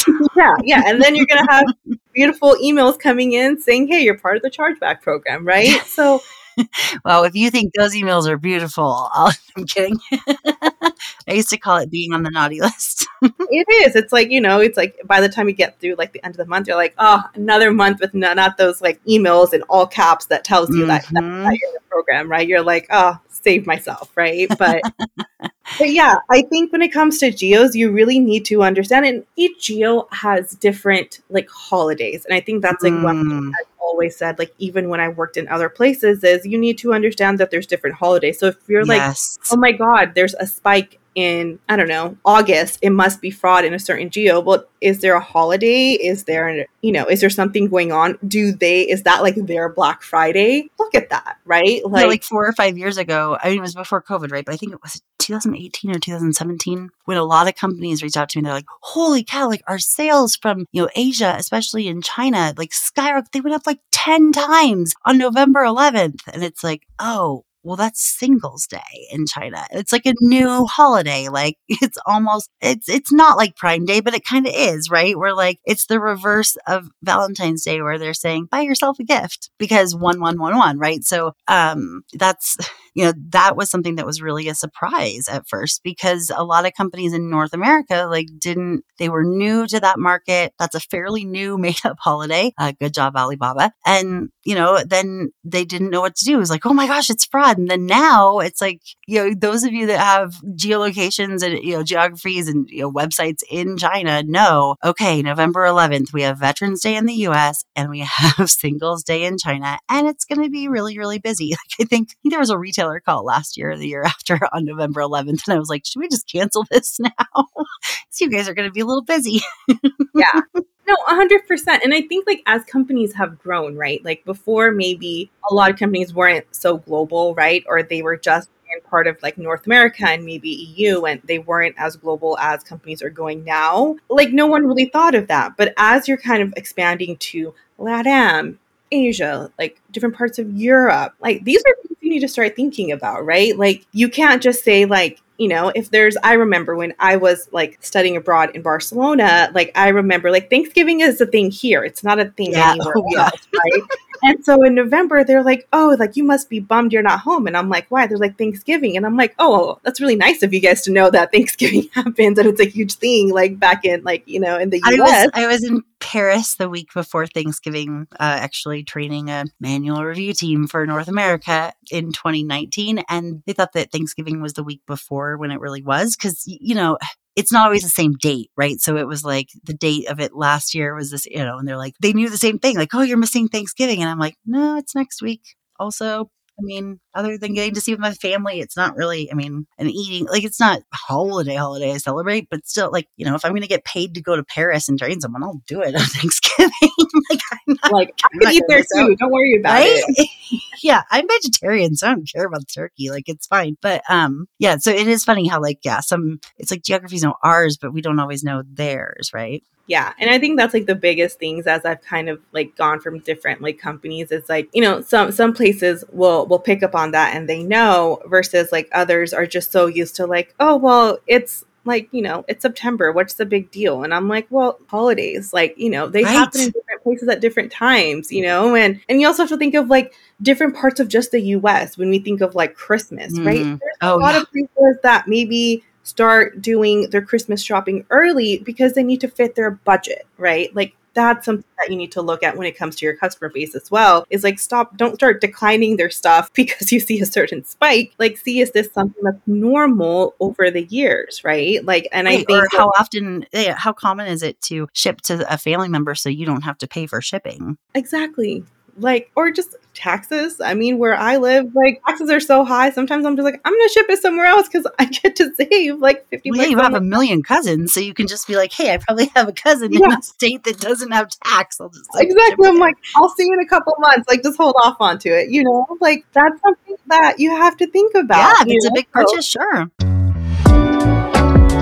Yeah. And then you're going to have beautiful emails coming in saying, hey, you're part of the chargeback program, right? So well, if you think those emails are beautiful, I'm kidding. I used to call it being on the naughty list. It is. It's like, you know, it's like by the time you get through like the end of the month, you're like, oh, another month with not those like emails in all caps that tells you that you're in the program, right? You're like, oh, save myself, right? But yeah, I think when it comes to geos, you really need to understand. And each geo has different like holidays. And I think that's like one thing I've always said, like even when I worked in other places, is you need to understand that there's different holidays. So if you're like, oh my God, there's a spike in, I don't know, August, it must be fraud in a certain geo. Well, is there a holiday? Is there, you know, is there something going on? Is that like their Black Friday? Look at that, right? Like, yeah, like 4 or 5 years ago, I mean, it was before COVID, right? But I think it was 2018 or 2017 when a lot of companies reached out to me. They're like, holy cow, like our sales from, you know, Asia, especially in China, like skyrocketed. They went up like 10 times on November 11th. And it's like, oh, well, that's Singles Day in China. It's like a new holiday. Like it's almost, it's not like Prime Day, but it kind of is, right? We're like, it's the reverse of Valentine's Day where they're saying, buy yourself a gift because 1111, right? So that's, you know, that was something that was really a surprise at first because a lot of companies in North America, like they were new to that market. That's a fairly new made up holiday. Good job, Alibaba. And, you know, then they didn't know what to do. It was like, oh my gosh, it's fraud. And then now it's like, you know, those of you that have geolocations and, you know, geographies and, you know, websites in China know, okay, November 11th, we have Veterans Day in the US and we have Singles Day in China. And it's going to be really, really busy. Like I think there was a retailer call last year or the year after on November 11th. And I was like, should we just cancel this now? So you guys are going to be a little busy. Yeah. No, 100%. And I think like as companies have grown, right? Like before maybe a lot of companies weren't so global, right? Or they were just in part of like North America and maybe EU and they weren't as global as companies are going now. Like no one really thought of that. But as you're kind of expanding to LATAM, Asia, like different parts of Europe, like these are things you need to start thinking about, right? Like you can't just say like, you know, if there's, I remember when I was like studying abroad in Barcelona, like I remember like Thanksgiving is a thing here. It's not a thing anywhere else, right? And so in November, they're like, oh, like, you must be bummed you're not home. And I'm like, why? They're like, Thanksgiving. And I'm like, oh, that's really nice of you guys to know that Thanksgiving happens and it's a huge thing, like back in, like, you know, in the US. I was in Paris the week before Thanksgiving, actually training a manual review team for North America in 2019. And they thought that Thanksgiving was the week before when it really was, because, you know, it's not always the same date, right? So it was like the date of it last year was this, you know, and they're like, they knew the same thing, like, oh, you're missing Thanksgiving. And I'm like, no, it's next week. Also, I mean, other than getting to see my family, it's not really, I mean, and eating, like, it's not holiday I celebrate, but still, like, you know, if I'm going to get paid to go to Paris and train someone, I'll do it on Thanksgiving. Like, I'm not, like, I could eat there too. Don't worry about it. Yeah. I'm vegetarian, so I don't care about turkey. Like, it's fine. But, yeah, so it is funny how, like, yeah, some, it's like geographies know ours, but we don't always know theirs. Right. Yeah. And I think that's like the biggest things as I've kind of like gone from different like companies. It's like, you know, some places will pick up on that and they know, versus like others are just so used to like, oh, well, it's like, you know, it's September. What's the big deal? And I'm like, well, holidays, like, you know, they happen in different places at different times, you know, and you also have to think of like different parts of just the US when we think of like Christmas, right? There's a lot of places that maybe start doing their Christmas shopping early because they need to fit their budget, right? Like, that's something that you need to look at when it comes to your customer base as well, is like, don't start declining their stuff because you see a certain spike. Like, see, is this something that's normal over the years, right? Like, and I think how common is it to ship to a family member so you don't have to pay for shipping? Exactly. Like, or just taxes. I mean, where I live, like, taxes are so high. Sometimes I'm just like, I'm going to ship it somewhere else because I get to save like 50 bucks. Well, yeah, you have a million cousins, so you can just be like, hey, I probably have a cousin in a state that doesn't have tax. I'll just like, exactly. I'm like, I'll see you in a couple months. Like, just hold off onto it. You know, like, that's something that you have to think about. Yeah, if it's a big purchase, sure.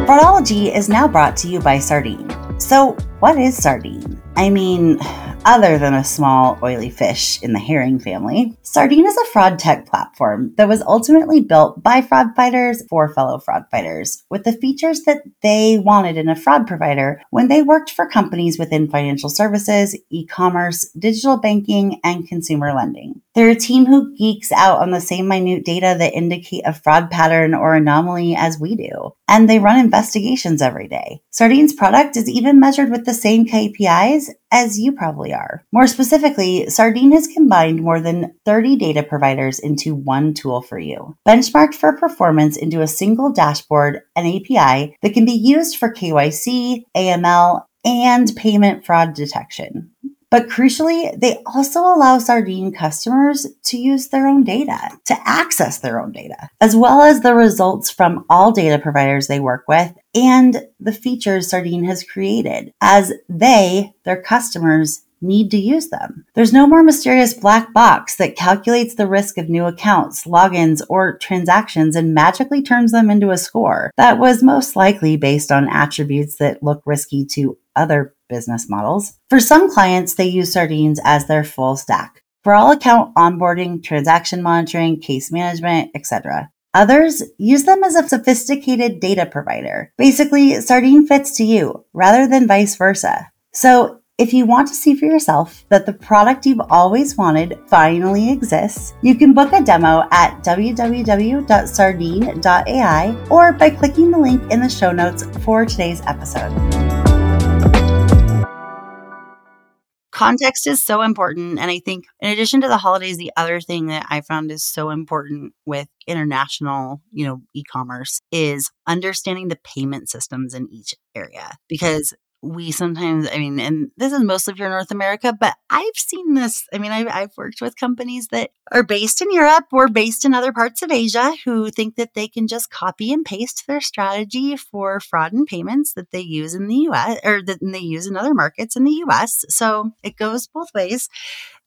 Fraudology is now brought to you by Sardine. So, what is sardine? I mean, other than a small oily fish in the herring family, Sardine is a fraud tech platform that was ultimately built by fraud fighters for fellow fraud fighters, with the features that they wanted in a fraud provider when they worked for companies within financial services, e-commerce, digital banking, and consumer lending. They're a team who geeks out on the same minute data that indicate a fraud pattern or anomaly as we do, and they run investigations every day. Sardine's product is even measured with the same KPIs as you probably are. More specifically, Sardine has combined more than 30 data providers into one tool for you, benchmarked for performance into a single dashboard and API that can be used for KYC, AML, and payment fraud detection. But crucially, they also allow Sardine customers to use their own data, to access their own data, as well as the results from all data providers they work with and the features Sardine has created, as their customers, need to use them. There's no more mysterious black box that calculates the risk of new accounts, logins, or transactions and magically turns them into a score that was most likely based on attributes that look risky to other business models. For some clients, they use Sardine as their full stack for all account onboarding, transaction monitoring, case management, etc. Others use them as a sophisticated data provider. Basically, Sardine fits to you rather than vice versa. So, if you want to see for yourself that the product you've always wanted finally exists, you can book a demo at www.sardine.ai or by clicking the link in the show notes for today's episode. Context is so important. And I think in addition to the holidays, the other thing that I found is so important with international, you know, e-commerce is understanding the payment systems in each area, because we sometimes, I mean, and this is mostly for North America, but I've seen this. I mean, I've worked with companies that are based in Europe or based in other parts of Asia who think that they can just copy and paste their strategy for fraud and payments that they use in the US or that they use in other markets in the US. So it goes both ways.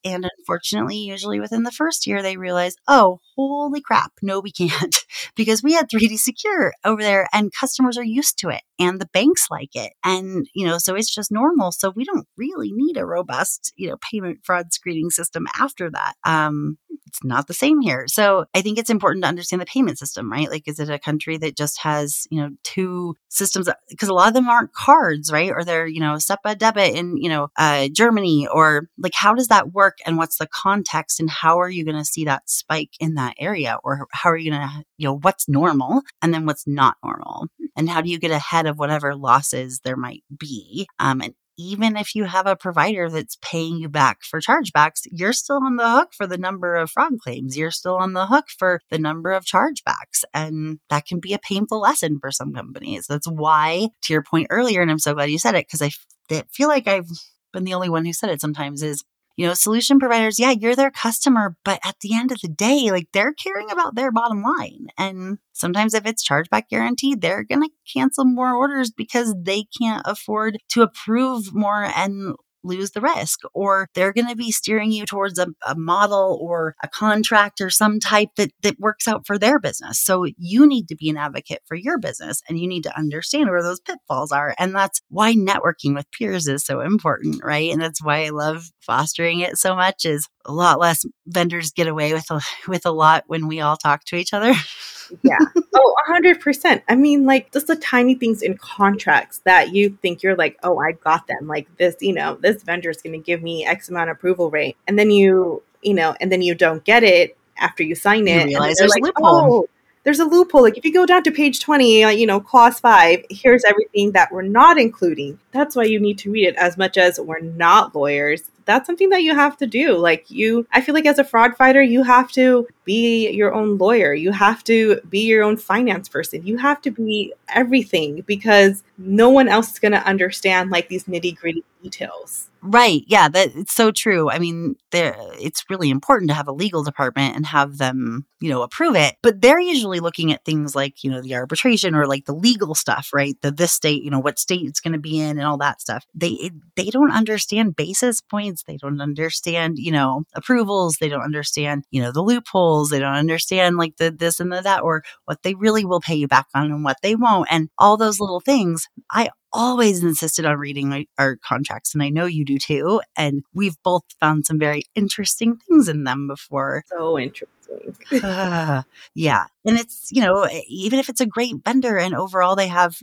And unfortunately, usually within the first year, they realize, oh, holy crap, no, we can't, because we had 3D Secure over there and customers are used to it and the banks like it. And, you know, so it's just normal. So we don't really need a robust, you know, payment fraud screening system after that. It's not the same here. So I think it's important to understand the payment system, right? Like, is it a country that just has, you know, two systems? Because a lot of them aren't cards, right? Or they're, you know, SEPA debit in, you know, Germany, or like, how does that work? work and what's the context and how are you going to see that spike in that area, or how are you going to, what's normal and then what's not normal, and how do you get ahead of whatever losses there might be. And even if you have a provider that's paying you back for chargebacks, you're still on the hook for the number of fraud claims. You're still on the hook for the number of chargebacks. And that can be a painful lesson for some companies. That's why, to your point earlier, and I'm so glad you said it, because I feel like I've been the only one who said it sometimes, is, solution providers, yeah, you're their customer, but at the end of the day, they're caring about their bottom line. And sometimes if it's chargeback guaranteed, they're going to cancel more orders because they can't afford to approve more and lose the risk, or they're going to be steering you towards a model or a contract or some type that works out for their business. So you need to be an advocate for your business, and you need to understand where those pitfalls are. And that's why networking with peers is so important, right? And that's why I love fostering it so much, is a lot less vendors get away with a lot when we all talk to each other. Yeah. 100%. I mean, just the tiny things in contracts that you think you're like, oh, I got them. This, this vendor is going to give me X amount approval rate. And then you don't get it after you sign it. You realize there's a loophole. Oh, there's a loophole. If you go down to page 20, clause 5, here's everything that we're not including. That's why you need to read it. As much as we're not lawyers, that's something that you have to do. I feel like as a fraud fighter, you have to be your own lawyer. You have to be your own finance person. You have to be everything, because no one else is going to understand these nitty gritty details. Right. Yeah. It's so true. I mean, it's really important to have a legal department and have them, approve it. But they're usually looking at things like, the arbitration or the legal stuff, right? This state, what state it's going to be in and all that stuff. They don't understand basis points. They don't understand, approvals. They don't understand, the loopholes. They don't understand the this and the that, or what they really will pay you back on and what they won't. And all those little things. I always insisted on reading our contracts, and I know you do too. And we've both found some very interesting things in them before. So interesting. Yeah. And it's, even if it's a great vendor and overall they have,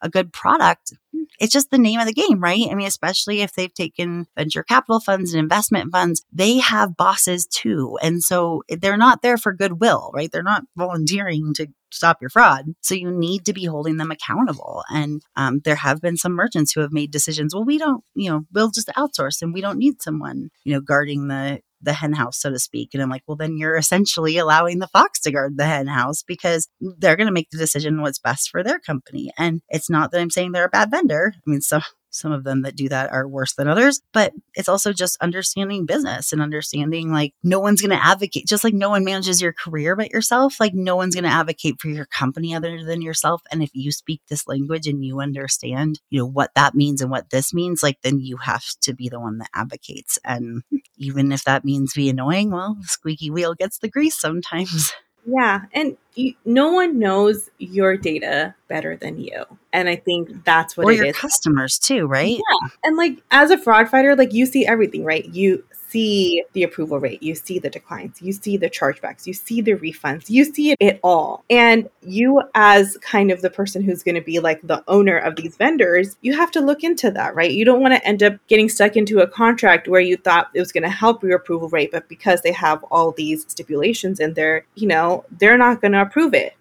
a good product, it's just the name of the game, right? I mean, especially if they've taken venture capital funds and investment funds, they have bosses too. And so they're not there for goodwill, right? They're not volunteering to stop your fraud. So you need to be holding them accountable. And there have been some merchants who have made decisions, well, we don't, we'll just outsource and we don't need someone, guarding the hen house, so to speak. And I'm like, well, then you're essentially allowing the fox to guard the hen house, because they're going to make the decision what's best for their company. And it's not that I'm saying they're a bad vendor. I mean, some of them that do that are worse than others, but it's also just understanding business and understanding no one's going to advocate, just no one manages your career but yourself. No one's going to advocate for your company other than yourself. And if you speak this language and you understand, what that means and what this means, then you have to be the one that advocates. And even if that means be annoying, well, the squeaky wheel gets the grease sometimes. Yeah. And no one knows your data better than you. And I think that's what it is. Or your customers too, right? Yeah. And as a fraud fighter, you see everything, right? You see the approval rate, you see the declines, you see the chargebacks, you see the refunds, you see it all. And you, as kind of the person who's going to be the owner of these vendors, you have to look into that, right? You don't want to end up getting stuck into a contract where you thought it was going to help your approval rate, but because they have all these stipulations in there, they're not going to approve it.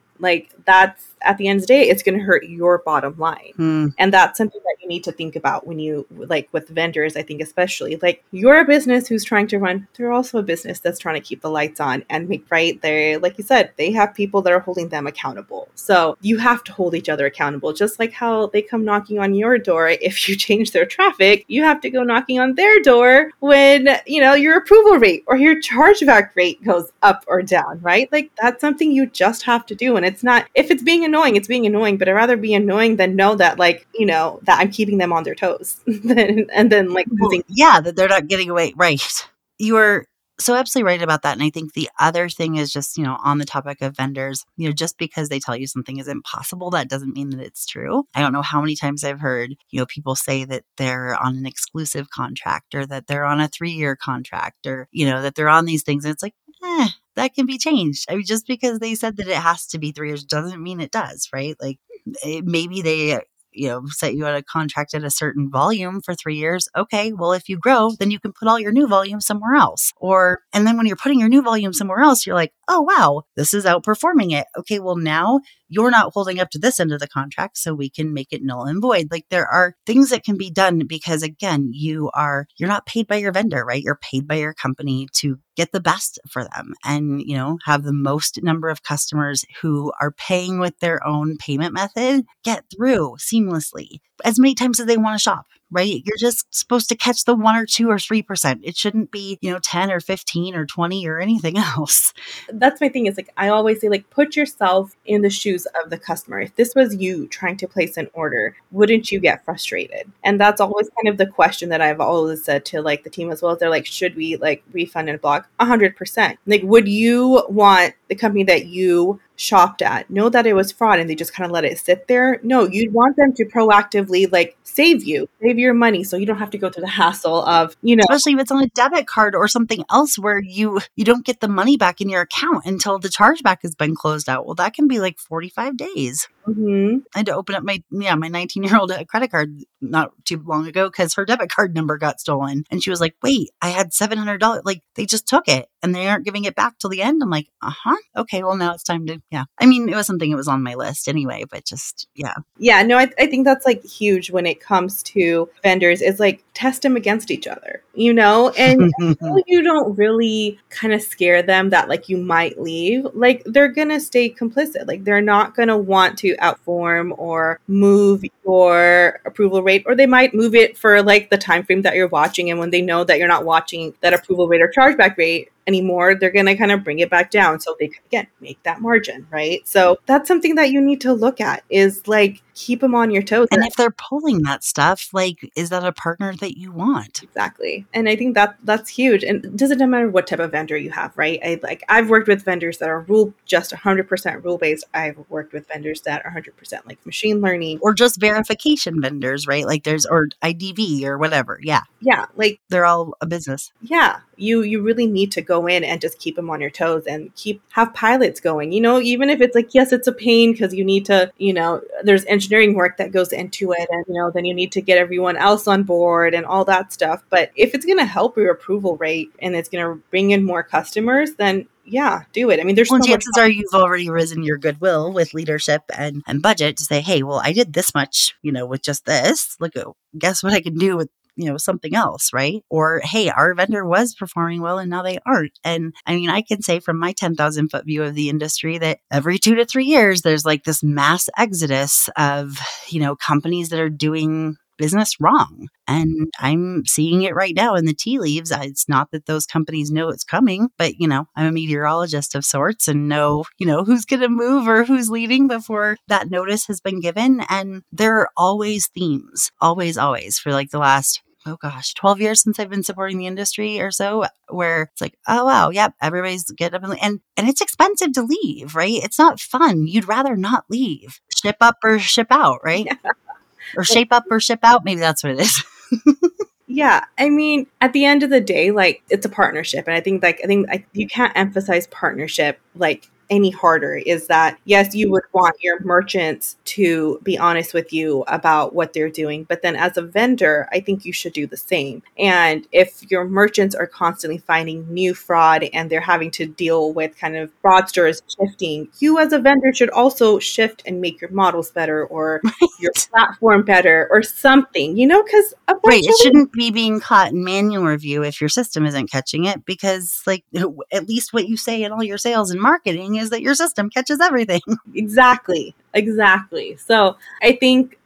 That's, at the end of the day, it's going to hurt your bottom line. Mm. And that's something that you need to think about when you, with vendors, I think especially, you're a business who's trying to run. They're also a business that's trying to keep the lights on and make right there. Like you said, they have people that are holding them accountable. So you have to hold each other accountable, just like how they come knocking on your door. If you change their traffic, you have to go knocking on their door when, your approval rate or your chargeback rate goes up or down, right? That's something you just have to do. And it's not, if it's being annoying, it's being annoying, but I'd rather be annoying than know that that I'm keeping them on their toes and then that they're not getting away. Right. You are so absolutely right about that. And I think the other thing is just, on the topic of vendors, just because they tell you something is impossible, that doesn't mean that it's true. I don't know how many times I've heard, people say that they're on an exclusive contract or that they're on a 3-year contract or, that they're on these things. And it's that can be changed. I mean, just because they said that it has to be 3 years doesn't mean it does, right? Maybe they set you on a contract at a certain volume for 3 years. Okay, well, if you grow, then you can put all your new volume somewhere else. And then when you're putting your new volume somewhere else, you're like, oh, wow, this is outperforming it. Okay, well, now you're not holding up to this end of the contract, so we can make it null and void. Like, there are things that can be done because, again, you're not paid by your vendor, right? You're paid by your company to get the best for them and, have the most number of customers who are paying with their own payment method get through seamlessly as many times as they want to shop, right? You're just supposed to catch the 1 or 2 or 3%. It shouldn't be, 10 or 15 or 20 or anything else. That's my thing is I always say put yourself in the shoes of the customer. If this was you trying to place an order, wouldn't you get frustrated? And that's always kind of the question that I've always said to the team as well. They're should we refund and block? 100%. Would you want the company that you shopped at know that it was fraud and they just kind of let it sit there? No, you'd want them to proactively save your money so you don't have to go through the hassle of, especially if it's on a debit card or something else where you don't get the money back in your account until the chargeback has been closed out. Well, that can be 45 days. Mm-hmm. I had to open up my 19-year-old credit card not too long ago because her debit card number got stolen. And she was like, wait, I had $700. They just took it and they aren't giving it back till the end. I'm like, okay, well, now it's time to, it was something that was on my list anyway, but just, yeah. Yeah, no, I think that's huge when it comes to vendors is test them against each other, and until you don't really kind of scare them that you might leave, they're going to stay complicit. They're not going to want to outperform or move your approval rate, or they might move it for the time frame that you're watching. And when they know that you're not watching that approval rate or chargeback rate anymore, they're going to kind of bring it back down so they can, again, make that margin, right? So that's something that you need to look at is keep them on your toes. And if they're pulling that stuff, is that a partner that you want? Exactly. And I think that that's huge. And it doesn't matter what type of vendor you have, right? I've worked with vendors that are just 100% rule-based. I've worked with vendors that are 100% machine learning. Or just verification vendors, right? Or IDV or whatever. Yeah. Yeah. They're all a business. Yeah. You really need to go in and just keep them on your toes and have pilots going, even if it's yes, it's a pain because you need to, there's engineering work that goes into it. And, then you need to get everyone else on board and all that stuff. But if it's going to help your approval rate and it's going to bring in more customers, then yeah, do it. I mean, chances are you've already risen your goodwill with leadership and budget to say, hey, well, I did this much, with just this, guess what I can do with something else, right? Or, hey, our vendor was performing well and now they aren't. And I mean, I can say from my 10,000 foot view of the industry that every 2 to 3 years, there's this mass exodus of, companies that are doing business wrong. And I'm seeing it right now in the tea leaves. It's not that those companies know it's coming, but, I'm a meteorologist of sorts and know, who's going to move or who's leading before that notice has been given. And there are always themes, always for the last 12 years since I've been supporting the industry or so, where it's oh, wow, yep, everybody's getting up and it's expensive to leave, right? It's not fun. You'd rather not leave. Ship up or ship out, right? Yeah. Or shape up or ship out. Maybe that's what it is. Yeah. I mean, at the end of the day, it's a partnership. And I think you can't emphasize partnership any harder is that, yes, you would want your merchants to be honest with you about what they're doing. But then as a vendor, I think you should do the same. And if your merchants are constantly finding new fraud and they're having to deal with kind of fraudsters shifting, you as a vendor should also shift and make your models better or your platform better or something, because right, it shouldn't be being caught in manual review if your system isn't catching it, because at least what you say in all your sales and marketing is that your system catches everything. Exactly. So I think,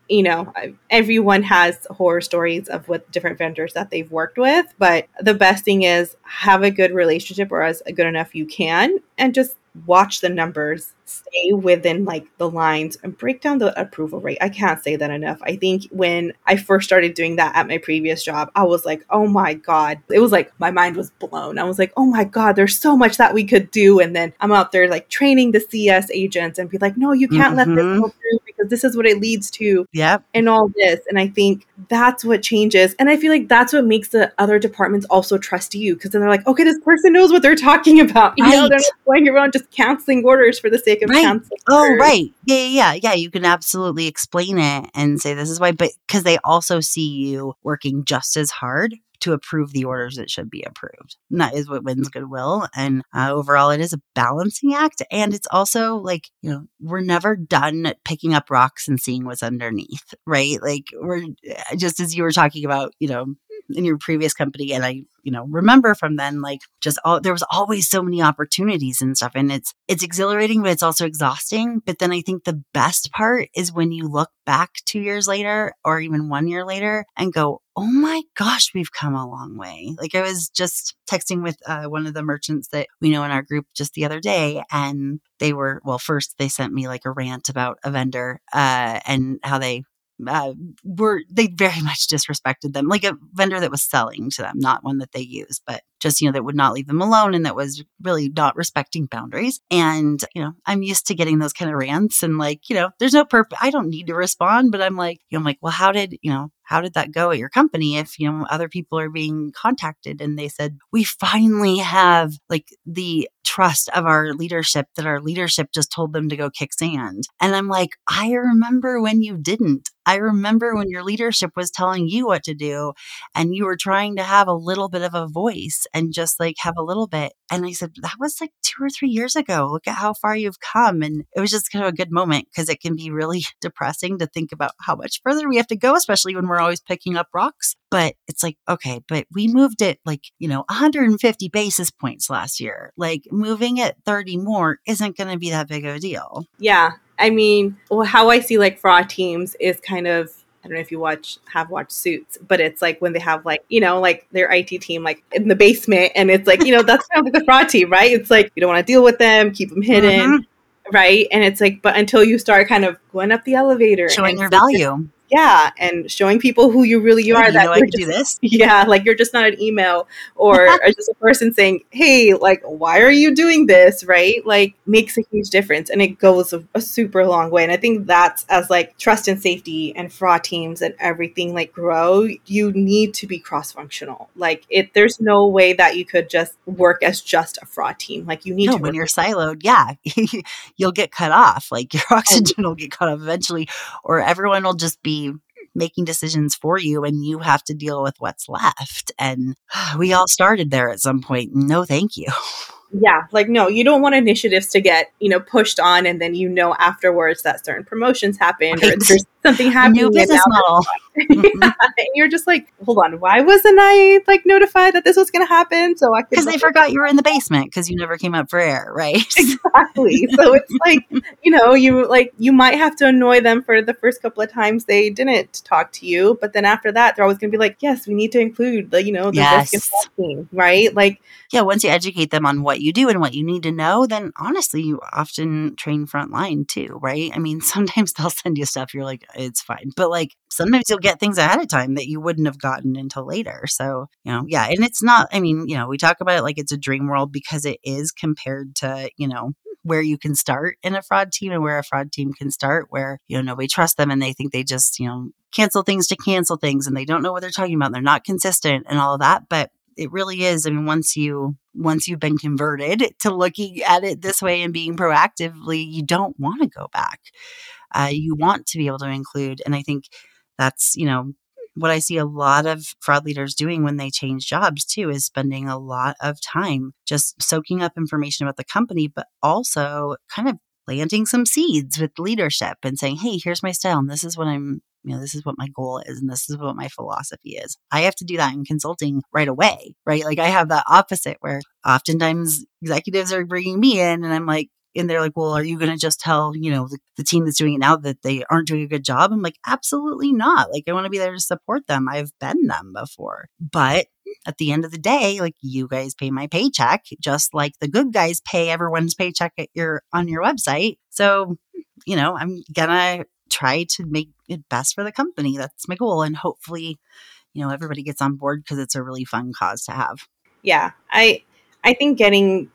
everyone has horror stories of what different vendors that they've worked with, but the best thing is have a good relationship or as good enough you can and just watch the numbers, stay within the lines and break down the approval rate. I can't say that enough. I think when I first started doing that at my previous job, I was oh my God, it was my mind was blown. I was oh my God, there's so much that we could do. And then I'm out there training the CS agents and be no, you can't let this go through because this is what it leads to. Yeah. And all this. And I think That's what changes. And I feel like that's what makes the other departments also trust you, because then they're like, okay, this person knows what they're talking about. Right. You know, they're not going around just canceling orders for the sake of canceling. Oh, orders. Right. Yeah. You can absolutely explain it and say this is why, but because they also see you working just as hard to approve the orders that should be approved. And that is what wins goodwill. And overall, it is a balancing act. And it's also like, you know, we're never done picking up rocks and seeing what's underneath, right? Like we're just, as you were talking about, you know, in your previous company. And I, you know, remember from then, like just all, there was always so many opportunities and stuff. And it's exhilarating, but it's also exhausting. But then I think the best part is when you look back 2 years later or even 1 year later and go, oh my gosh, we've come a long way. Like I was just texting with one of the merchants that we know in our group just the other day. And they were, well, first they sent me like a rant about a vendor and how they very much disrespected them, like a vendor that was selling to them, not one that they used, but just, you know, that would not leave them alone and that was really not respecting boundaries. And, you know, I'm used to getting those kind of rants and like, you know, there's no purpose. I don't need to respond, but I'm like, well, how did that go at your company if, you know, other people are being contacted? And they said, we finally have like the trust of our leadership, that our leadership just told them to go kick sand. And I'm like, I remember when you didn't. I remember when your leadership was telling you what to do and you were trying to have a little bit of a voice and just like have a little bit. And I said, that was like 2 or 3 years ago. Look at how far you've come. And it was just kind of a good moment because it can be really depressing to think about how much further we have to go, especially when we're always picking up rocks. But it's like, okay, but we moved it like, you know, 150 basis points last year. Like moving it 30 more isn't going to be that big of a deal. Yeah. I mean, how I see like fraud teams is kind of, I don't know if you have watched Suits, but it's like when they have like, you know, like their IT team, like in the basement and it's like, you know, that's kind of like the fraud team, right? It's like, you don't want to deal with them, keep them hidden, right? And it's like, but until you start kind of going up the elevator. Showing your value. Yeah. And showing people who you really are. That you know I can do this. Yeah. Like you're just not an email or just a person saying, hey, like, why are you doing this? Right. Like makes a huge difference and it goes a super long way. And I think that's as like trust and safety and fraud teams and everything like grow, you need to be cross-functional. Like there's no way that you could just work as just a fraud team. Like you need to. When you're siloed, yeah, you'll get cut off. Like your oxygen will get cut off eventually, or everyone will just be making decisions for you and you have to deal with what's left. And we all started there at some point. No, thank you. Yeah. Like, no, you don't want initiatives to get, you know, pushed on. And then, you know, afterwards that certain promotions happened or there's something happening. New business model. Yeah. And you're just like, hold on, why wasn't I like notified that this was going to happen? So I could. Because they forgot you were in the basement because you never came up for air, right? Exactly. So it's like, you know, you might have to annoy them for the first couple of times they didn't talk to you. But then after that, they're always going to be like, yes, we need to include the, you know, the risk and testing, right? Like, yeah, once you educate them on what you do and what you need to know, then honestly, you often train frontline too, right? I mean, sometimes they'll send you stuff. You're like, it's fine. But like sometimes you'll get things ahead of time that you wouldn't have gotten until later. So, you know, yeah. And it's not, I mean, you know, we talk about it like it's a dream world because it is compared to, you know, where you can start in a fraud team and where a fraud team can start, where, you know, nobody trusts them and they think they just, you know, cancel things to cancel things and they don't know what they're talking about. And they're not consistent and all of that. But it really is. I mean, once you've been converted to looking at it this way and being proactively, you don't want to go back. You want to be able to include. And I think that's, you know, what I see a lot of fraud leaders doing when they change jobs too, is spending a lot of time just soaking up information about the company, but also kind of planting some seeds with leadership and saying, hey, here's my style. And this is what I'm, you know, this is what my goal is. And this is what my philosophy is. I have to do that in consulting right away, right? Like I have that opposite where oftentimes executives are bringing me in and I'm like, and they're like, well, are you going to just tell, you know, the team that's doing it now that they aren't doing a good job? I'm like, absolutely not. Like I want to be there to support them. I've been them before. But at the end of the day, like you guys pay my paycheck, just like the good guys pay everyone's paycheck on your website. So, you know, I'm going to try to make it best for the company. That's my goal. And hopefully, you know, everybody gets on board because it's a really fun cause to have. Yeah. I think getting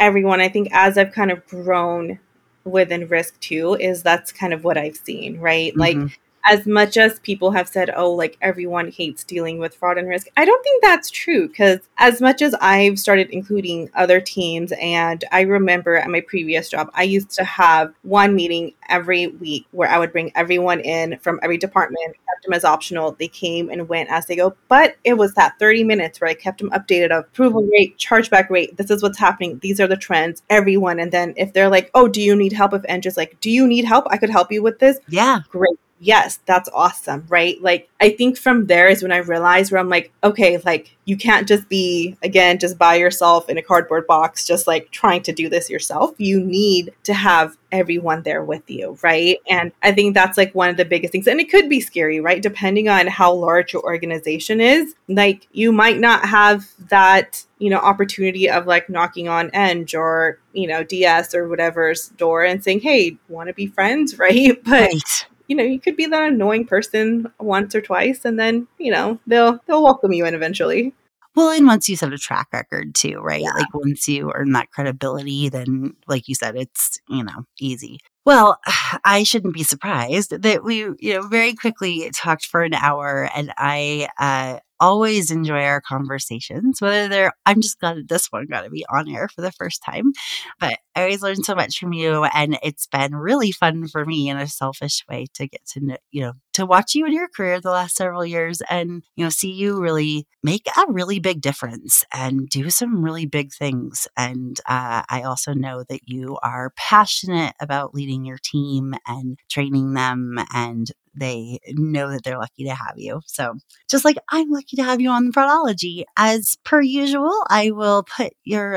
everyone, I think as I've kind of grown within risk too, is that's kind of what I've seen, right? Mm-hmm. Like as much as people have said, oh, like everyone hates dealing with fraud and risk, I don't think that's true, because as much as I've started including other teams, and I remember at my previous job, I used to have one meeting every week where I would bring everyone in from every department, kept them as optional. They came and went as they go. But it was that 30 minutes where I kept them updated of approval rate, chargeback rate. This is what's happening. These are the trends, everyone. And then if they're like, oh, do you need help? If Andrew's like, do you need help? I could help you with this. Yeah. Great. Yes, that's awesome, right? Like, I think from there is when I realized where I'm like, okay, like you can't just be, again, just by yourself in a cardboard box, just like trying to do this yourself. You need to have everyone there with you, right? And I think that's like one of the biggest things. And it could be scary, right? Depending on how large your organization is, like you might not have that, you know, opportunity of like knocking on Eng or, you know, DS or whatever's door and saying, hey, want to be friends, right? But right. You know, you could be that annoying person once or twice, and then, you know, they'll welcome you in eventually. Well, and once you set a track record too, right? Yeah. Like once you earn that credibility, then like you said, it's, you know, easy. Well, I shouldn't be surprised that we, you know, very quickly talked for an hour, and I always enjoy our conversations, whether they're, I'm just glad that this one got to be on air for the first time, but I always learn so much from you, and it's been really fun for me in a selfish way to get to know, you know, to watch you in your career the last several years and, you know, see you really make a really big difference and do some really big things. And I also know that you are passionate about leading your team and training them, and they know that they're lucky to have you. So just like I'm lucky to have you on Fraudology, as per usual, I will put your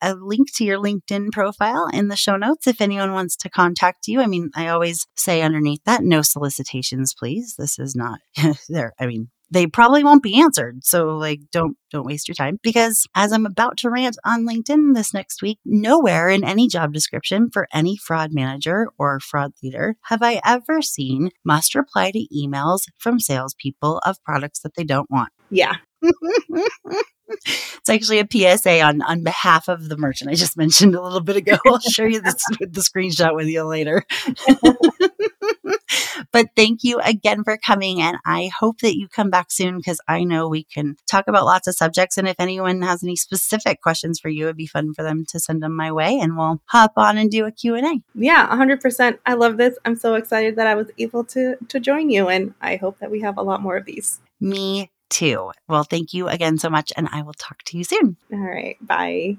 a link to your LinkedIn profile in the show notes if anyone wants to contact you. I mean, I always say underneath that, no solicitations, please. This is not there. I mean, they probably won't be answered. So like, don't waste your time, because as I'm about to rant on LinkedIn this next week, nowhere in any job description for any fraud manager or fraud leader have I ever seen must reply to emails from salespeople of products that they don't want. Yeah. It's actually a PSA on behalf of the merchant I just mentioned a little bit ago. I'll show you this, the screenshot with you later. But thank you again for coming. And I hope that you come back soon, because I know we can talk about lots of subjects. And if anyone has any specific questions for you, it'd be fun for them to send them my way, and we'll hop on and do a Q&A. Yeah, 100%. I love this. I'm so excited that I was able to join you. And I hope that we have a lot more of these. Me too. Well, thank you again so much. And I will talk to you soon. All right. Bye.